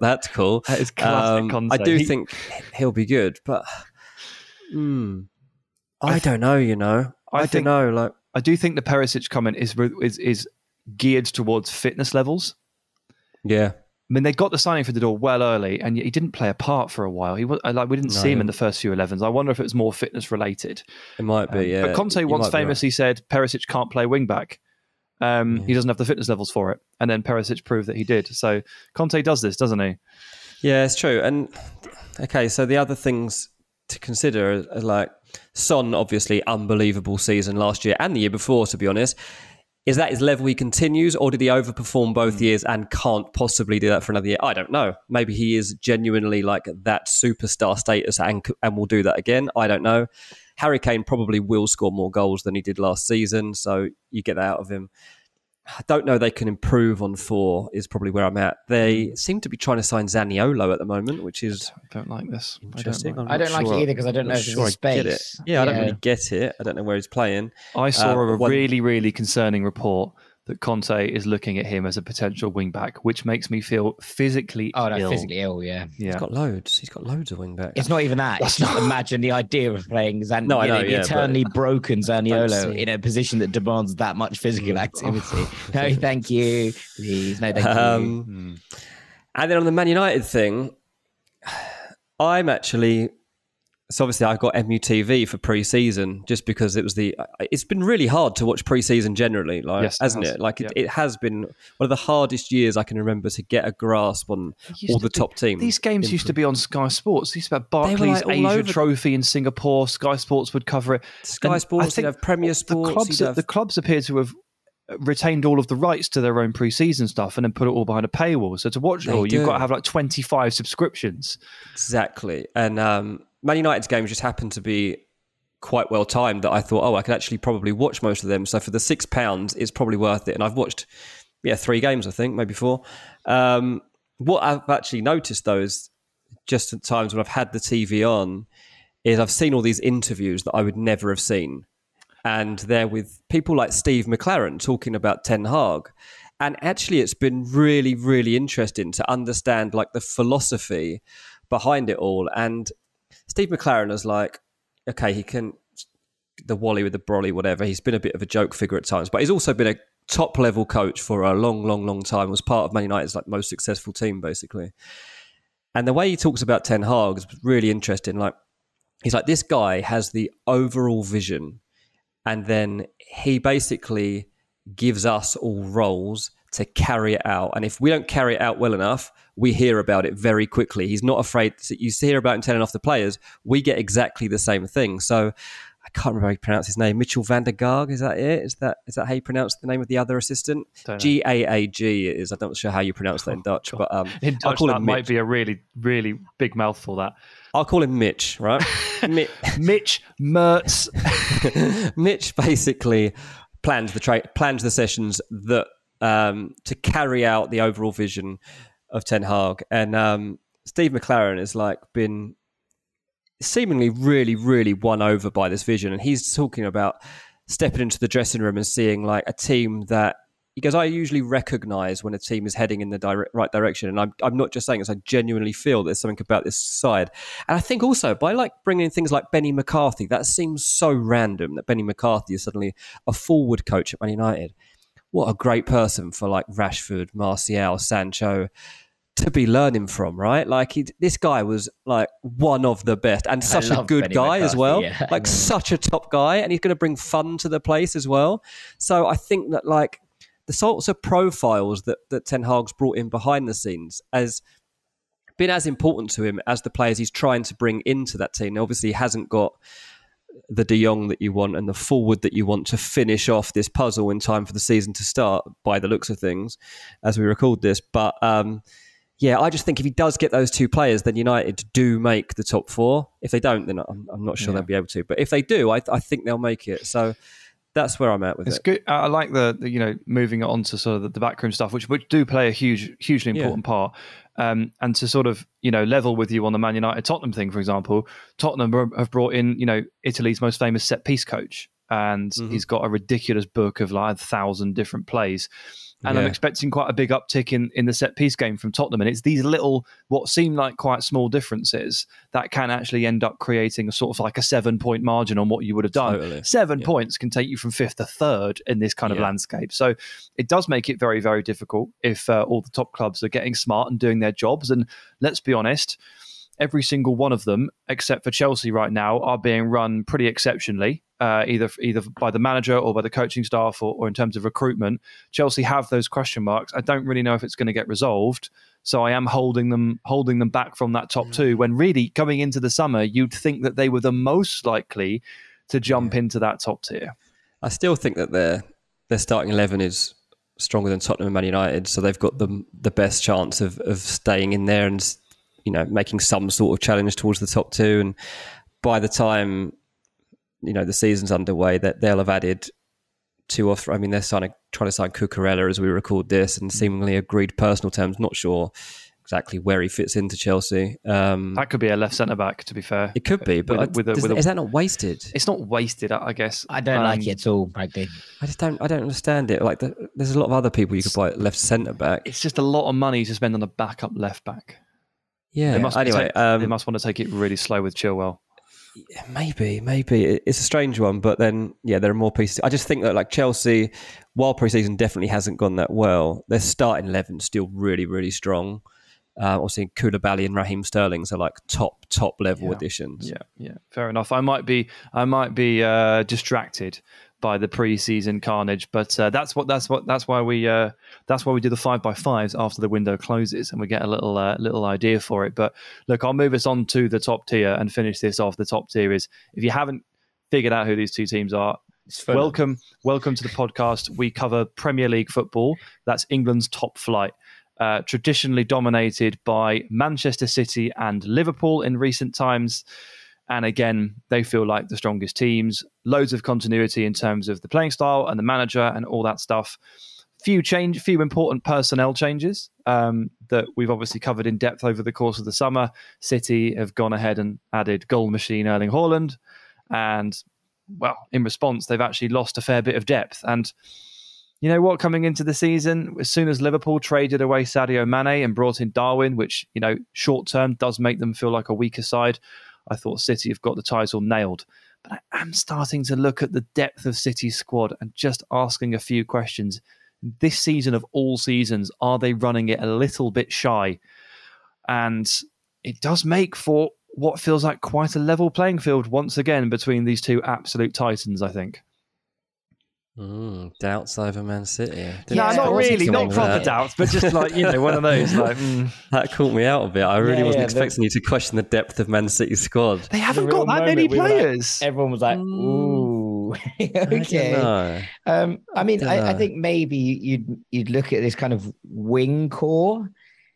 that's cool. That is classic Conte. I do think he'll be good, but I don't know. Like, I do think the Perisic comment is geared towards fitness levels. Yeah. I mean, they got the signing for the door well early, and yet he didn't play a part for a while. We didn't see him in the first few 11s. I wonder if it was more fitness related. It might be, yeah. But Conte once famously said Perisic can't play wing back. He doesn't have the fitness levels for it, and then Perisic proved that he did. So Conte does this, doesn't he? Yeah, it's true. And okay, so the other things to consider are like Son, obviously unbelievable season last year and the year before, to be honest. Is that his level he continues, or did he overperform both years and can't possibly do that for another year? I don't know. Maybe he is genuinely like that superstar status and will do that again. I don't know. Harry Kane probably will score more goals than he did last season, so you get that out of him. I don't know, they can improve on four is probably where I'm at. They seem to be trying to sign Zaniolo at the moment, which is... I don't like this. I don't like it either because I don't know if there's space. I don't really get it. I don't know where he's playing. I saw a really, really concerning report that Conte is looking at him as a potential wing-back, which makes me feel physically ill. Physically ill, yeah. He's got loads. He's got loads of wing-backs. It's not even that. Imagine the idea of playing eternally broken Zaniolo in a position that demands that much physical activity. No, thank you. Please, no, thank you. And then on the Man United thing, I'm actually... So obviously I got MUTV for pre-season just because it's been really hard to watch pre-season generally, like, yes, hasn't it? Like it has been one of the hardest years I can remember to get a grasp on all the top teams. These games used to be on Sky Sports. They used to have Barclays Asia Trophy in Singapore. Sky Sports would cover it. Sky Sports, you'd have Premier Sports. The clubs appear to have retained all of the rights to their own pre-season stuff and then put it all behind a paywall. So to watch it all, you've got to have like 25 subscriptions. Exactly. And Man United's games just happened to be quite well timed that I thought, I could actually probably watch most of them. So for the £6, it's probably worth it. And I've watched, 3 games, I think, maybe 4. What I've actually noticed, though, is just at times when I've had the TV on, is I've seen all these interviews that I would never have seen. And they're with people like Steve McLaren talking about Ten Hag. And actually, it's been really, really interesting to understand like the philosophy behind it all. And Steve McLaren is like, okay, he can, the Wally with the Brolly, whatever. He's been a bit of a joke figure at times, but he's also been a top level coach for a long, long, long time. Was part of Man United's like most successful team, basically. And the way he talks about Ten Hag is really interesting. Like, he's like, this guy has the overall vision, and then he basically gives us all roles to carry it out. And if we don't carry it out well enough, we hear about it very quickly. He's not afraid. You hear about him telling off the players. We get exactly the same thing. So I can't remember how you pronounce his name. Mitchell van der Gaag, is that it? Is that how you pronounce the name of the other assistant? G-A-A-G it is. I'm not sure how you pronounce that in Dutch. But in Dutch, that might be a really, really big mouthful, that. I'll call him Mitch, right? Mitch Mertz. Mitch basically plans the sessions that to carry out the overall vision of Ten Hag. And Steve McLaren has like been seemingly really, really won over by this vision. And he's talking about stepping into the dressing room and seeing like a team that, he goes, I usually recognise when a team is heading in the right direction. And I'm not just saying this, I genuinely feel there's something about this side. And I think also by like bringing in things like Benny McCarthy, that seems so random that Benny McCarthy is suddenly a forward coach at Man United. What a great person for like Rashford, Martial, Sancho to be learning from, right? Like this guy was like one of the best and such a good Benny guy McCarthy, as well. Yeah. Like such a top guy. And he's going to bring fun to the place as well. So I think that like, the sorts of profiles that Ten Hag's brought in behind the scenes has been as important to him as the players he's trying to bring into that team. Now, obviously, he hasn't got the De Jong that you want and the forward that you want to finish off this puzzle in time for the season to start, by the looks of things, as we record this. But yeah, I just think if he does get those two players, then United do make the top four. If they don't, then I'm not sure they'll be able to. But if they do, I think they'll make it. So that's where I'm at with it. It's good. I like the moving on to sort of the backroom stuff, which do play a hugely important part. And to sort of level with you on the Man United Tottenham thing, for example, Tottenham have brought in Italy's most famous set piece coach, and he's got a ridiculous book of like 1,000 different plays. And I'm expecting quite a big uptick in the set piece game from Tottenham. And it's these little, what seem like quite small differences that can actually end up creating a sort of like a 7-point margin on what you would have done. Totally. 7 points can take you from 5th to 3rd in this kind of landscape. So it does make it very, very difficult if all the top clubs are getting smart and doing their jobs. And let's be honest, every single one of them, except for Chelsea right now, are being run pretty exceptionally. Either by the manager or by the coaching staff or in terms of recruitment. Chelsea have those question marks. I don't really know if it's going to get resolved. So I am holding them back from that top two, when really coming into the summer, you'd think that they were the most likely to jump into that top tier. I still think that their starting 11 is stronger than Tottenham and Man United. So they've got the best chance of staying in there and making some sort of challenge towards the top two. And by the time the season's underway, that they'll have added two or three. I mean, they're trying to sign Cucurella as we record this, and seemingly agreed personal terms. Not sure exactly where he fits into Chelsea. That could be a left centre back, to be fair. It could be, but is that not wasted? It's not wasted, I guess. I don't like it at all, frankly. I just don't. I don't understand it. Like, there's a lot of other people you could buy at left centre back. It's just a lot of money to spend on a backup left back. Yeah. They must want to take it really slow with Chilwell. Maybe. It's a strange one, but then, there are more pieces. I just think that, like, Chelsea, while pre-season definitely hasn't gone that well, their starting 11 still really, really strong. Obviously, Koulibaly and Raheem Sterling are like top level additions. Yeah, fair enough. I might be distracted by the pre-season carnage, but that's why we do the 5x5s after the window closes, and we get a little idea for it. But look, I'll move us on to the top tier and finish this off. The top tier is, if you haven't figured out who these two teams are, welcome to the podcast. We cover Premier League football. That's England's top flight. Traditionally dominated by Manchester City and Liverpool in recent times. And again, they feel like the strongest teams. Loads of continuity in terms of the playing style and the manager and all that stuff. Few important personnel changes that we've obviously covered in depth over the course of the summer. City have gone ahead and added goal machine Erling Haaland. And, well, in response, they've actually lost a fair bit of depth. And you know what? Coming into the season, as soon as Liverpool traded away Sadio Mane and brought in Darwin, which, short term does make them feel like a weaker side, I thought City have got the title nailed. But I am starting to look at the depth of City's squad and just asking a few questions. This season, of all seasons, are they running it a little bit shy? And it does make for what feels like quite a level playing field once again between these two absolute titans, I think. Doubts over Man City. Not proper doubts, but just like, one of those. Like, that caught me out a bit. I really wasn't expecting you to question the depth of Man City's squad. They haven't got that many players. Everyone was like, ooh, okay. I think maybe you'd look at this kind of wing core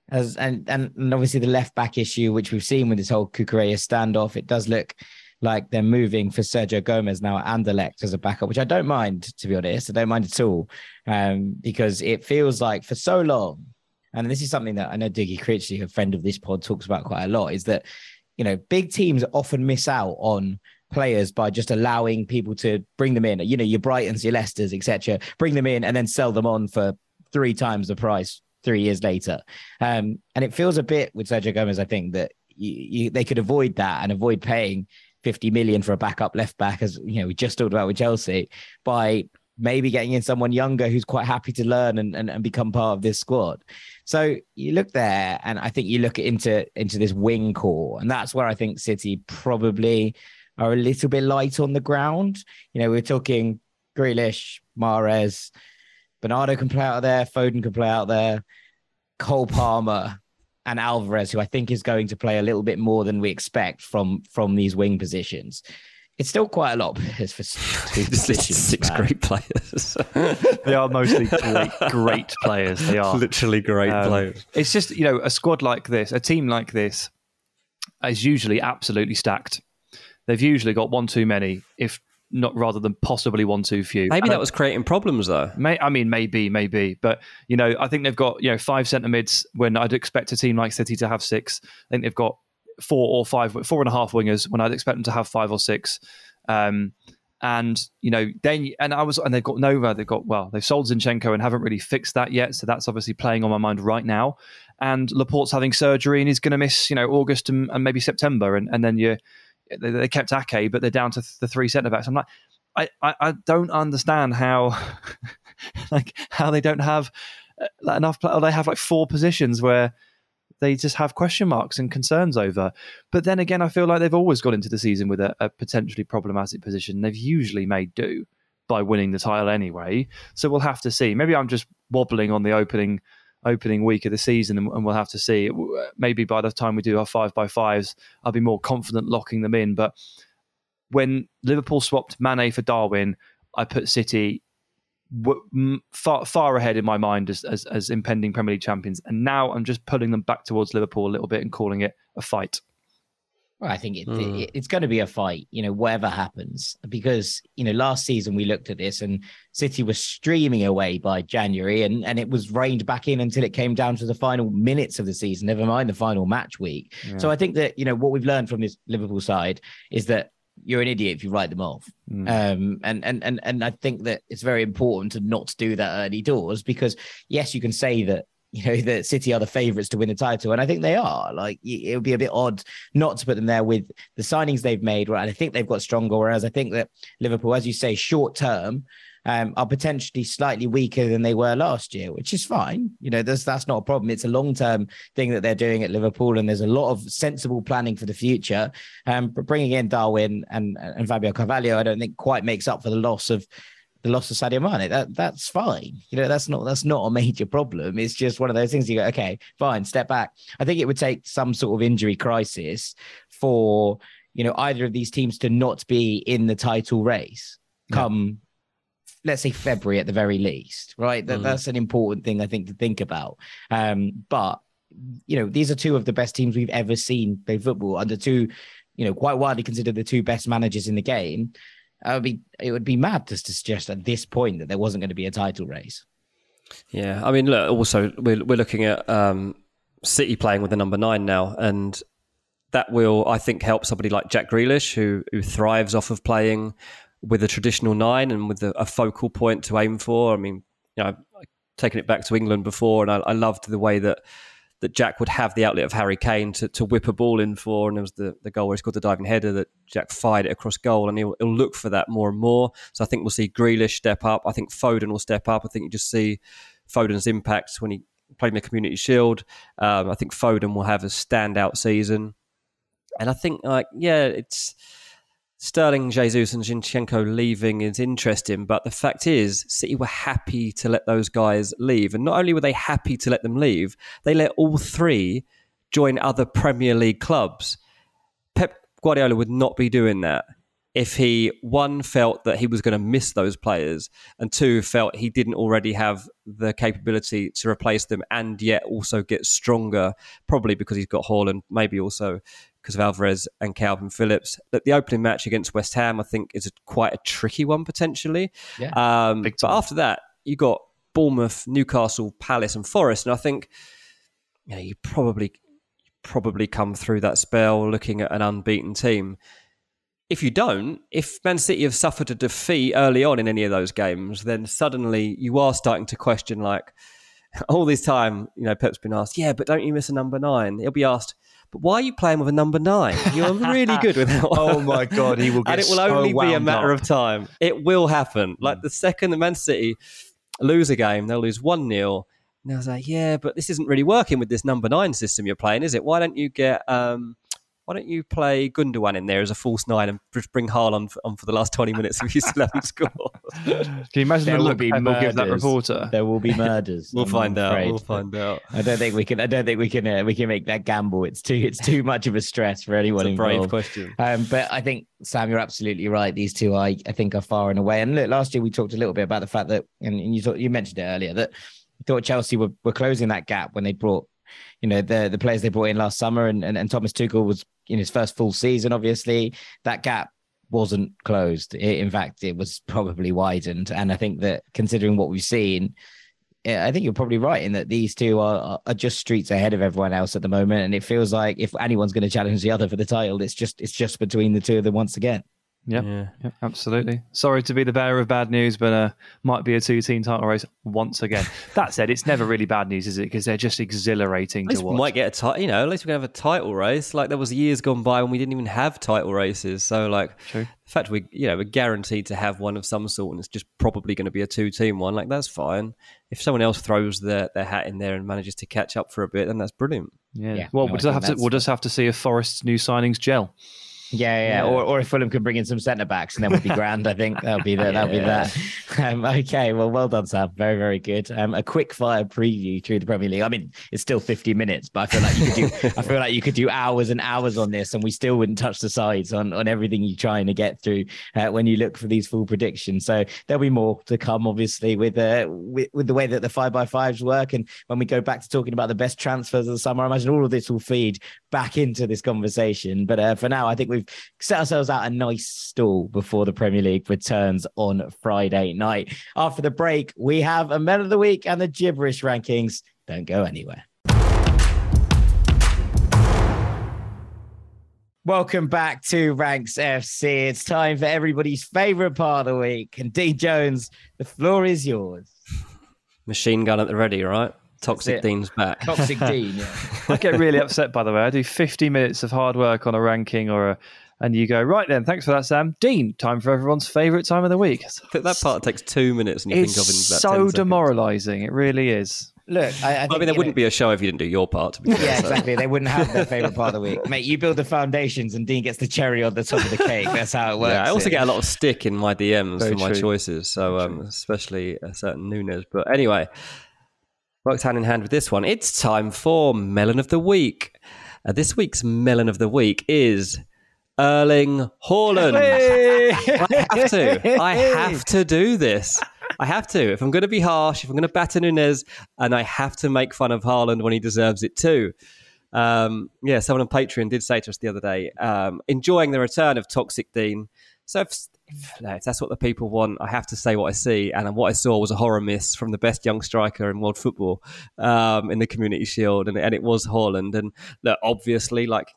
as, and obviously the left back issue, which we've seen with this whole Cucurella standoff. It does look like they're moving for Sergio Gomez now at Anderlecht as a backup, which I don't mind, to be honest. I don't mind at all, because it feels like for so long, and this is something that I know Diggy Critchley, a friend of this pod, talks about quite a lot, is that, you know, big teams often miss out on players by just allowing people to bring them in, you know, your Brightons, your Leicesters, etc., bring them in and then sell them on for 3 times the price 3 years later. And it feels a bit with Sergio Gomez, I think, that they could avoid that and avoid paying 50 million for a backup left back, as you know, we just talked about with Chelsea, by maybe getting in someone younger who's quite happy to learn and become part of this squad. So you look there, and I think you look into this wing core, and that's where I think City probably are a little bit light on the ground. You know, we're talking Grealish, Mahrez, Bernardo can play out there, Foden can play out there, Cole Palmer and Alvarez, who I think is going to play a little bit more than we expect from these wing positions. It's still quite a lot of players for 2 positions. 6 man. Great players. They are mostly great players. They are literally great players. It's just, you know, a squad like this, a team like this is usually absolutely stacked. They've usually got one too many, if not rather than possibly one too few. Maybe that was creating problems, though. Maybe. But, you know, I think they've got, you know, 5 centre mids when I'd expect a team like City to have 6. I think they've got 4 or 5, 4.5 wingers when I'd expect them to have 5 or 6. And, you know, then, and they've got Nova, they've sold Zinchenko and haven't really fixed that yet. So that's obviously playing on my mind right now. And Laporte's having surgery and he's going to miss, you know, August and maybe September. And then you're, they kept Ake, but they're down to the 3 centre-backs. I'm like, I don't understand how how they don't have enough. Or they have like 4 positions where they just have question marks and concerns over. But then again, I feel like they've always got into the season with a potentially problematic position. They've usually made do by winning the title anyway. So we'll have to see. Maybe I'm just wobbling on the opening week of the season, and we'll have to see. Maybe by the time we do our 5x5s, I'll be more confident locking them in. But when Liverpool swapped Mane for Darwin, I put City far ahead in my mind as impending Premier League champions. And now I'm just pulling them back towards Liverpool a little bit and calling it a fight. Well, I think it's going to be a fight, you know, whatever happens, because, you know, last season we looked at this and City was streaming away by January and it was reined back in until it came down to the final minutes of the season, never mind the final match week. Yeah. So I think that, you know, what we've learned from this Liverpool side is that you're an idiot if you write them off. And I think that it's very important to not do that early doors, because yes, you can say that, you know, that City are the favourites to win the title. And I think they are. Like, it would be a bit odd not to put them there with the signings they've made. Right? And I think they've got stronger. Whereas I think that Liverpool, as you say, short term, are potentially slightly weaker than they were last year, which is fine. You know, that's not a problem. It's a long-term thing that they're doing at Liverpool, and there's a lot of sensible planning for the future. But bringing in Darwin and Fabio Carvalho, I don't think quite makes up for the loss of Sadio Mane. That's fine. You know, that's not a major problem. It's just one of those things you go, okay, fine, step back. I think it would take some sort of injury crisis for, you know, either of these teams to not be in the title race come, let's say, February at the very least, right? That's an important thing, I think, to think about. But, you know, these are 2 of the best teams we've ever seen play football under 2, you know, quite widely considered the 2 best managers in the game. It would be mad just to suggest at this point that there wasn't going to be a title race. Yeah, I mean, look. Also, we're looking at City playing with the number 9 now, and that will, I think, help somebody like Jack Grealish, who thrives off of playing with a traditional 9 and with a focal point to aim for. I mean, you know, I've taken it back to England before, and I loved the way that Jack would have the outlet of Harry Kane to whip a ball in for, and there was the goal where he scored the diving header that Jack fired it across goal, and he'll look for that more and more. So I think we'll see Grealish step up. I think Foden will step up. I think you just see Foden's impact when he played in the Community Shield. I think Foden will have a standout season. And I think, it's Sterling, Jesus and Zinchenko leaving is interesting, but the fact is City were happy to let those guys leave. And not only were they happy to let them leave, they let all 3 join other Premier League clubs. Pep Guardiola would not be doing that if he, 1, felt that he was going to miss those players, and 2, felt he didn't already have the capability to replace them and yet also get stronger, probably because he's got Haaland, maybe also because of Alvarez and Calvin Phillips. Look, the opening match against West Ham, I think, is quite a tricky one potentially. Yeah, but after that, you got Bournemouth, Newcastle, Palace, and Forest, and I think you probably come through that spell looking at an unbeaten team. If you don't, if Man City have suffered a defeat early on in any of those games, then suddenly you are starting to question, like, all this time, Pep's been asked, yeah, but don't you miss a number 9? He'll be asked, but why are you playing with a number 9? You're really good with that one. Oh my God, he will get so wound up. And it will only be a matter of time. It will happen. Like, the second the Man City lose a game, they'll lose 1-0. And I was like, yeah, but this isn't really working with this number 9 system you're playing, is it? Why don't you get... why don't you play Gundogan in there as a false 9 and bring Haaland on for the last 20 minutes if you still haven't scored? Can you imagine the look we'll give that reporter? There will be murders. We'll find out. I don't think we can make that gamble. It's too much of a stress for anyone involved. Brave question. But I think, Sam, you're absolutely right. These two, I think, are far and away. And look, last year we talked a little bit about the fact that, and you mentioned it earlier, that I thought Chelsea were closing that gap when they brought, the players they brought in last summer, and Thomas Tuchel was in his first full season. Obviously, that gap wasn't closed. In fact, it was probably widened. And I think that, considering what we've seen, I think you're probably right in that these two are just streets ahead of everyone else at the moment. And it feels like if anyone's going to challenge the other for the title, it's just between the two of them once again. Yeah, absolutely. Sorry to be the bearer of bad news, but might be a two-team title race once again. That said, it's never really bad news, is it? Because they're just exhilarating to watch. We might get a title. At least we're gonna have a title race. Like, there was years gone by when we didn't even have title races. So, like, true. The fact we're guaranteed to have one of some sort, and it's just probably going to be a two-team one. Like, that's fine. If someone else throws their hat in there and manages to catch up for a bit, then that's brilliant. Yeah. Well, we'll just have to see if Forest's new signings gel. Yeah. Or if Fulham can bring in some centre backs, and then we'll be grand. I think that'll be that. Okay, well done, Sam. Very, very good. A quick fire preview through the Premier League. I mean, it's still 50 minutes, but I feel like you could do hours and hours on this, and we still wouldn't touch the sides on everything you're trying to get through when you look for these full predictions. So there'll be more to come, obviously, with the way that the 5x5s work, and when we go back to talking about the best transfers of the summer, I imagine all of this will feed back into this conversation. But for now, I think we've set ourselves out a nice stall before the Premier League returns on Friday night. After the break, we have a Men of the Week and the gibberish rankings. Don't go anywhere. Welcome back to Ranks FC. It's time for everybody's favourite part of the week. And Dean Jones, the floor is yours. Machine gun at the ready, right? Toxic Dean's back. Toxic Dean, yeah. I get really upset, by the way. I do 50 minutes of hard work on a ranking and you go, right then, thanks for that, Sam. Dean, time for everyone's favourite time of the week. That part takes 2 minutes and you think of it in about 10 seconds. It's so demoralising. It really is. Look, I mean, there wouldn't be a show if you didn't do your part, to be fair. Yeah, exactly. They wouldn't have their favourite part of the week. Mate, you build the foundations and Dean gets the cherry on the top of the cake. That's how it works. Yeah, I also get a lot of stick in my DMs for my choices, so especially a certain Nunes. But anyway... worked hand in hand with this one. It's time for Melon of the Week. This week's Melon of the Week is Erling Haaland. Hey! I have to do this. I have to. If I'm going to be harsh, if I'm going to batter Nunes, and I have to make fun of Haaland when he deserves it too. Someone on Patreon did say to us the other day, enjoying the return of Toxic Dean. So if that's what the people want, I have to say what I see. And what I saw was a horror miss from the best young striker in world football in the Community Shield. And it was Haaland. And look, obviously, like,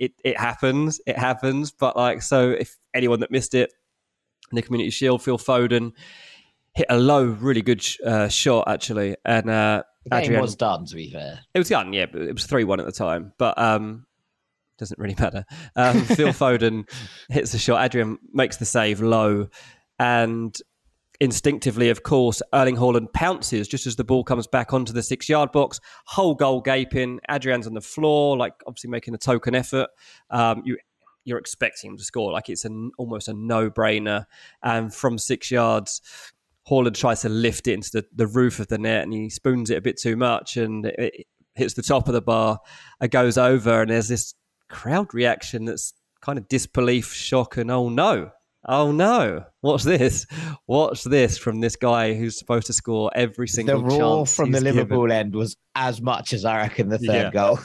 it happens. But, like, so if anyone that missed it in the Community Shield, Phil Foden hit a low, really good shot, actually. And it was done, to be fair. It was done, yeah. But it was 3-1 at the time. But... doesn't really matter. Phil Foden hits the shot. Adrian makes the save low. And instinctively, of course, Erling Haaland pounces just as the ball comes back onto the 6-yard box. Whole goal gaping. Adrian's on the floor, like, obviously making a token effort. You're expecting him to score. Like, it's almost a no-brainer. And from 6 yards, Haaland tries to lift it into the roof of the net, and he spoons it a bit too much, and it hits the top of the bar. It goes over, and there's this crowd reaction that's kind of disbelief, shock, and oh no, oh no, what's this? What's this from this guy who's supposed to score every single chance? The roar from the Liverpool end was as much as I reckon the third goal.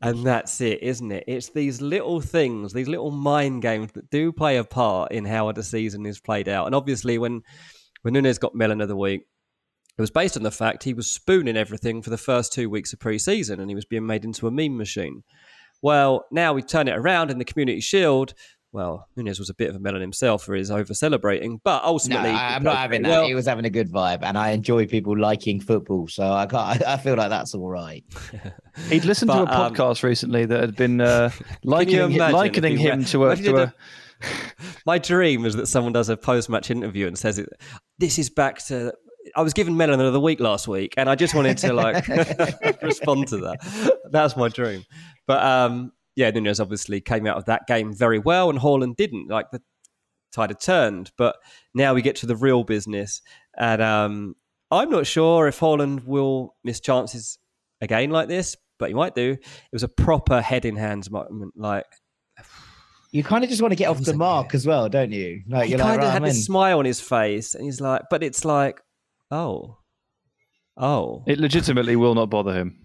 And that's it, isn't it? It's these little things, these little mind games that do play a part in how the season is played out. And obviously when Nunes got Melon of the Week, it was based on the fact he was spooning everything for the first 2 weeks of pre-season and he was being made into a meme machine. Well, now we turn it around in the Community Shield. Well, Nunes was a bit of a melon himself for his over-celebrating, but ultimately... No, I'm not having that. He was having a good vibe, and I enjoy people liking football, so I feel like that's all right. He'd listened to a podcast recently that had been likening him to a... My dream is that someone does a post-match interview and says, this is back to... I was given Melon of the Week last week, and I just wanted to respond to that. That's my dream. But Nunes obviously came out of that game very well, and Haaland didn't. The tide had turned, but now we get to the real business. And I'm not sure if Haaland will miss chances again like this, but he might do. It was a proper head in hands moment. You kind of just want to get off the mark as well, don't you? He kind of had a smile on his face, and he's like, but it's like, oh, it legitimately will not bother him.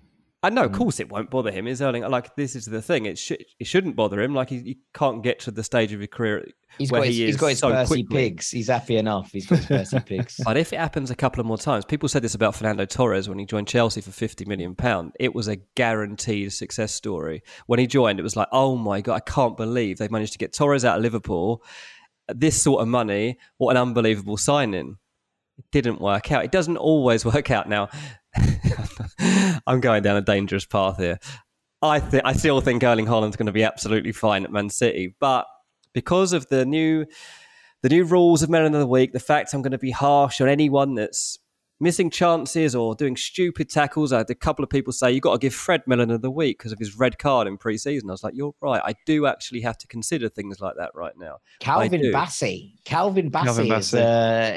I know, of course, it won't bother him. Is Erling this is the thing? It shouldn't bother him. He can't get to the stage of his career he's got his Percy Pigs. He's happy enough. He's got his Percy Pigs. But if it happens a couple of more times, people said this about Fernando Torres when he joined Chelsea for £50 million. It was a guaranteed success story. When he joined, it was like, oh my god, I can't believe they managed to get Torres out of Liverpool. This sort of money, what an unbelievable signing. It didn't work out. It doesn't always work out. Now, I'm going down a dangerous path here. I still think Erling Haaland's going to be absolutely fine at Man City, but because of the new rules of Melon of the Week, the fact I'm going to be harsh on anyone that's missing chances or doing stupid tackles. I had a couple of people say you've got to give Fred Melon of the Week because of his red card in pre-season. I was like, you're right. I do actually have to consider things like that right now. Calvin Bassey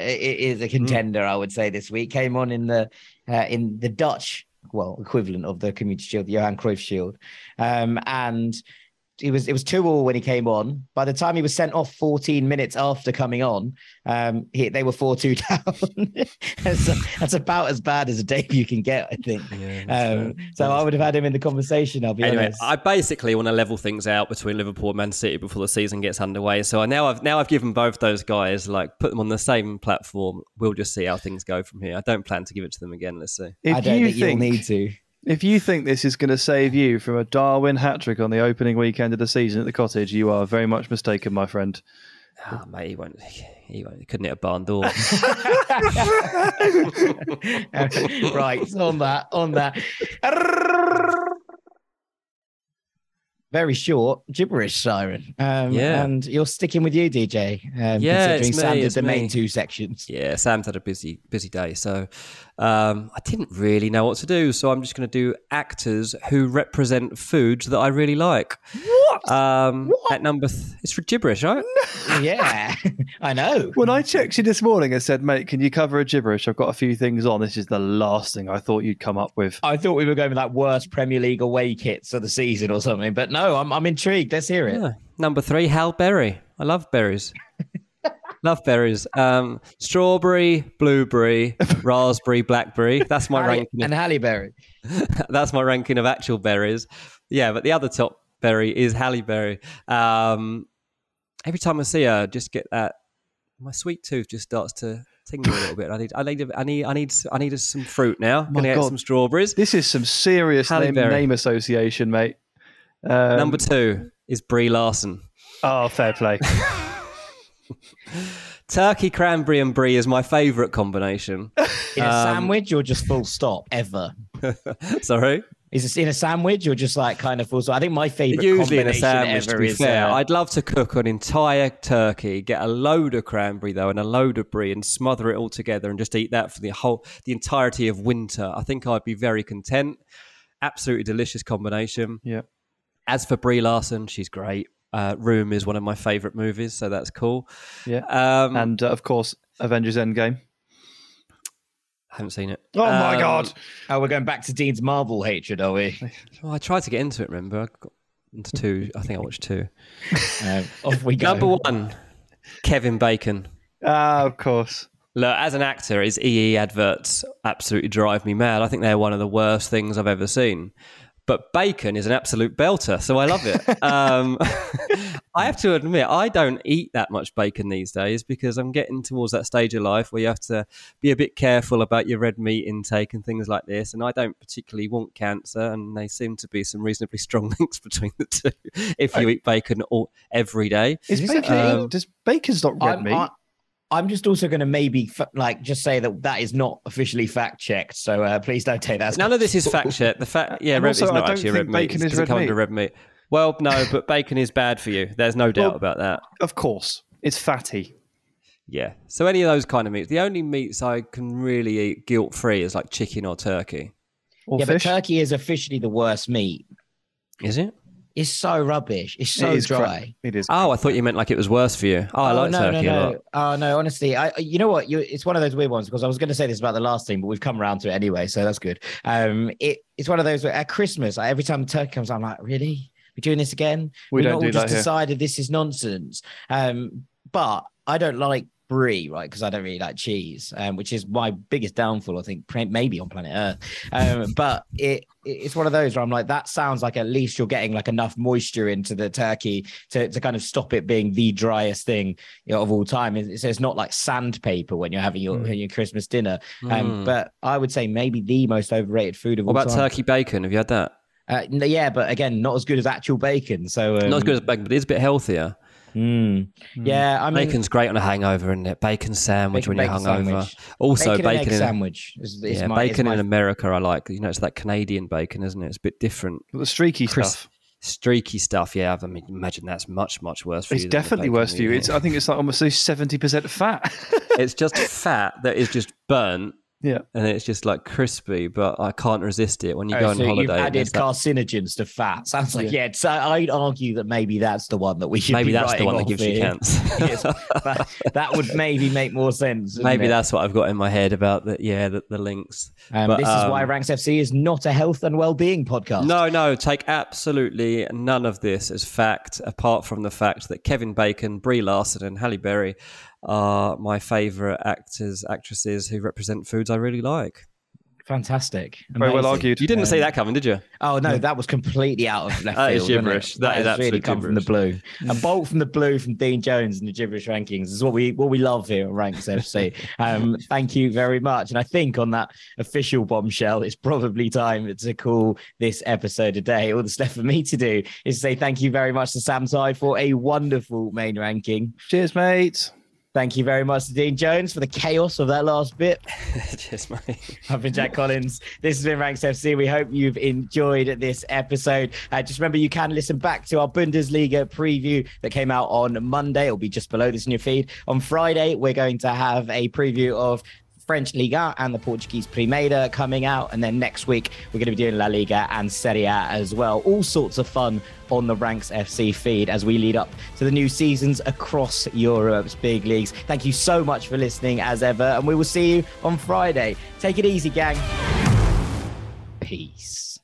is a contender, I would say, this week. Came on in the Dutch, equivalent of the Community Shield, the Johan Cruyff Shield, and. It was 2-2 when he came on. By the time he was sent off 14 minutes after coming on, they were 4-2 down. That's about as bad as a debut you can get, I think. Yeah, so I would have had him in the conversation, I'll be honest. I basically want to level things out between Liverpool and Man City before the season gets underway. So now I've given both those guys, put them on the same platform. We'll just see how things go from here. I don't plan to give it to them again. Let's see. I don't think you'll need to. If you think this is going to save you from a Darwin hat-trick on the opening weekend of the season at the Cottage, you are very much mistaken, my friend. Ah, mate, he couldn't hit a barn door. Right, on that. Very short gibberish siren. And you're sticking with you, DJ. Considering Sam did the main two sections. Yeah, Sam's had a busy day, so I didn't really know what to do. So I'm just going to do actors who represent foods that I really like. What? At number, it's for gibberish, right? Yeah, I know. When I checked you this morning, I said, "Mate, can you cover a gibberish? I've got a few things on. This is the last thing I thought you'd come up with." I thought we were going with worst Premier League away kits of the season or something, but no. No, I'm intrigued. Let's hear it. Yeah. Number 3, Hal Berry. I love berries. Strawberry, blueberry, raspberry, blackberry. That's my ranking. And Halle Berry. That's my ranking of actual berries. Yeah, but the other top berry is Halle Berry. Every time I see her, I just get that. My sweet tooth just starts to tingle a little bit. I need some fruit now. I'm going to get some strawberries. This is some serious name association, mate. Number 2 is Brie Larson. Oh, fair play. Turkey, cranberry and brie is my favourite combination. In a sandwich or just full stop, ever? Sorry? Is it in a sandwich or just full stop? I think my favourite combination in a sandwich, ever is... I'd love to cook an entire turkey, get a load of cranberry though and a load of brie and smother it all together and just eat that for the entirety of winter. I think I'd be very content. Absolutely delicious combination. Yeah. As for Brie Larson, she's great. Room is one of my favourite movies, so that's cool. Yeah, and of course, Avengers Endgame. I haven't seen it. Oh my God! Oh, we're going back to Dean's Marvel hatred, are we? Well, I tried to get into it, remember? I got to two. I think I watched two. Off we go. Number one, Kevin Bacon. Ah, of course. Look, as an actor, his EE adverts absolutely drive me mad. I think they're one of the worst things I've ever seen. But bacon is an absolute belter, so I love it. I have to admit, I don't eat that much bacon these days because I'm getting towards that stage of life where you have to be a bit careful about your red meat intake and things like this. And I don't particularly want cancer, and they seem to be some reasonably strong links between the two if you eat bacon every day. Does bacon's not red meat? I'm just also going to maybe just say that is not officially fact checked. So please don't take that. None of this is fact checked. The fact, yeah, red meat is not actually red meat. It doesn't come under red meat. Well, no, but bacon is bad for you. There's no doubt about that. Of course, it's fatty. Yeah. So any of those kind of meats. The only meats I can really eat guilt free is like chicken or turkey. Or fish. But turkey is officially the worst meat. Is it? It's so rubbish. It's so dry. It is. Oh, I thought you meant like it was worse for you. Oh, I like turkey a lot. Oh, no, honestly. You know what? It's one of those weird ones because I was going to say this about the last thing, but we've come around to it anyway, so that's good. It's one of those where at Christmas, every time the turkey comes, I'm like, really? We're doing this again? We're not all just decided this is nonsense. But I don't like brie, right? Because I don't really like cheese, which is my biggest downfall, I think, maybe on planet Earth. But it's one of those where I'm like, that sounds like at least you're getting like enough moisture into the turkey to kind of stop it being the driest thing of all time. It's not like sandpaper when you're having your Christmas dinner. But I would say maybe the most overrated food of all time. What about turkey bacon? Have you had that? Yeah, but again, not as good as actual bacon. So not as good as bacon, but it's a bit healthier. Yeah, I mean, bacon's great on a hangover, isn't it? Bacon sandwich when you're hungover. Also, bacon and egg sandwich. Bacon in America, I like. You know, it's that Canadian bacon, isn't it? It's a bit different. The streaky stuff. Streaky stuff, yeah. I mean, imagine that's much, much worse for you. It's definitely worse for you. I think it's like almost 70% fat. It's just fat that is just burnt. Yeah, and it's just like crispy, but I can't resist it when you go on holiday. You've added carcinogens to fat. Sounds like so I'd argue that maybe that's the one that we should. Maybe that's the one that gives you cancer. Yes, that would maybe make more sense. Maybe that's what I've got in my head about that. Yeah, the links. This is why Ranks FC is not a health and well-being podcast. No, take absolutely none of this as fact, apart from the fact that Kevin Bacon, Brie Larson, and Halle Berry are my favourite actors, actresses who represent foods I really like. Fantastic. Amazing. Very well argued. You didn't say that coming, did you? Oh, no, that was completely out of left field. That is gibberish. That is absolutely come gibberish. From the blue. A bolt from the blue from Dean Jones and the gibberish rankings is what we love here at Ranks FC. Thank you very much. And I think on that official bombshell, it's probably time to call this episode a day. All that's left for me to do is say thank you very much to Sam Tai for a wonderful main ranking. Cheers, mate. Thank you very much to Dean Jones for the chaos of that last bit. Cheers, mate. I've been Jack Collins. This has been Ranks FC. We hope you've enjoyed this episode. Just remember, you can listen back to our Bundesliga preview that came out on Monday. It'll be just below this in your feed. On Friday, we're going to have a preview of French Liga and the Portuguese Primeira coming out. And then next week, we're going to be doing La Liga and Serie A as well. All sorts of fun on the Ranks FC feed as we lead up to the new seasons across Europe's big leagues. Thank you so much for listening as ever. And we will see you on Friday. Take it easy, gang. Peace.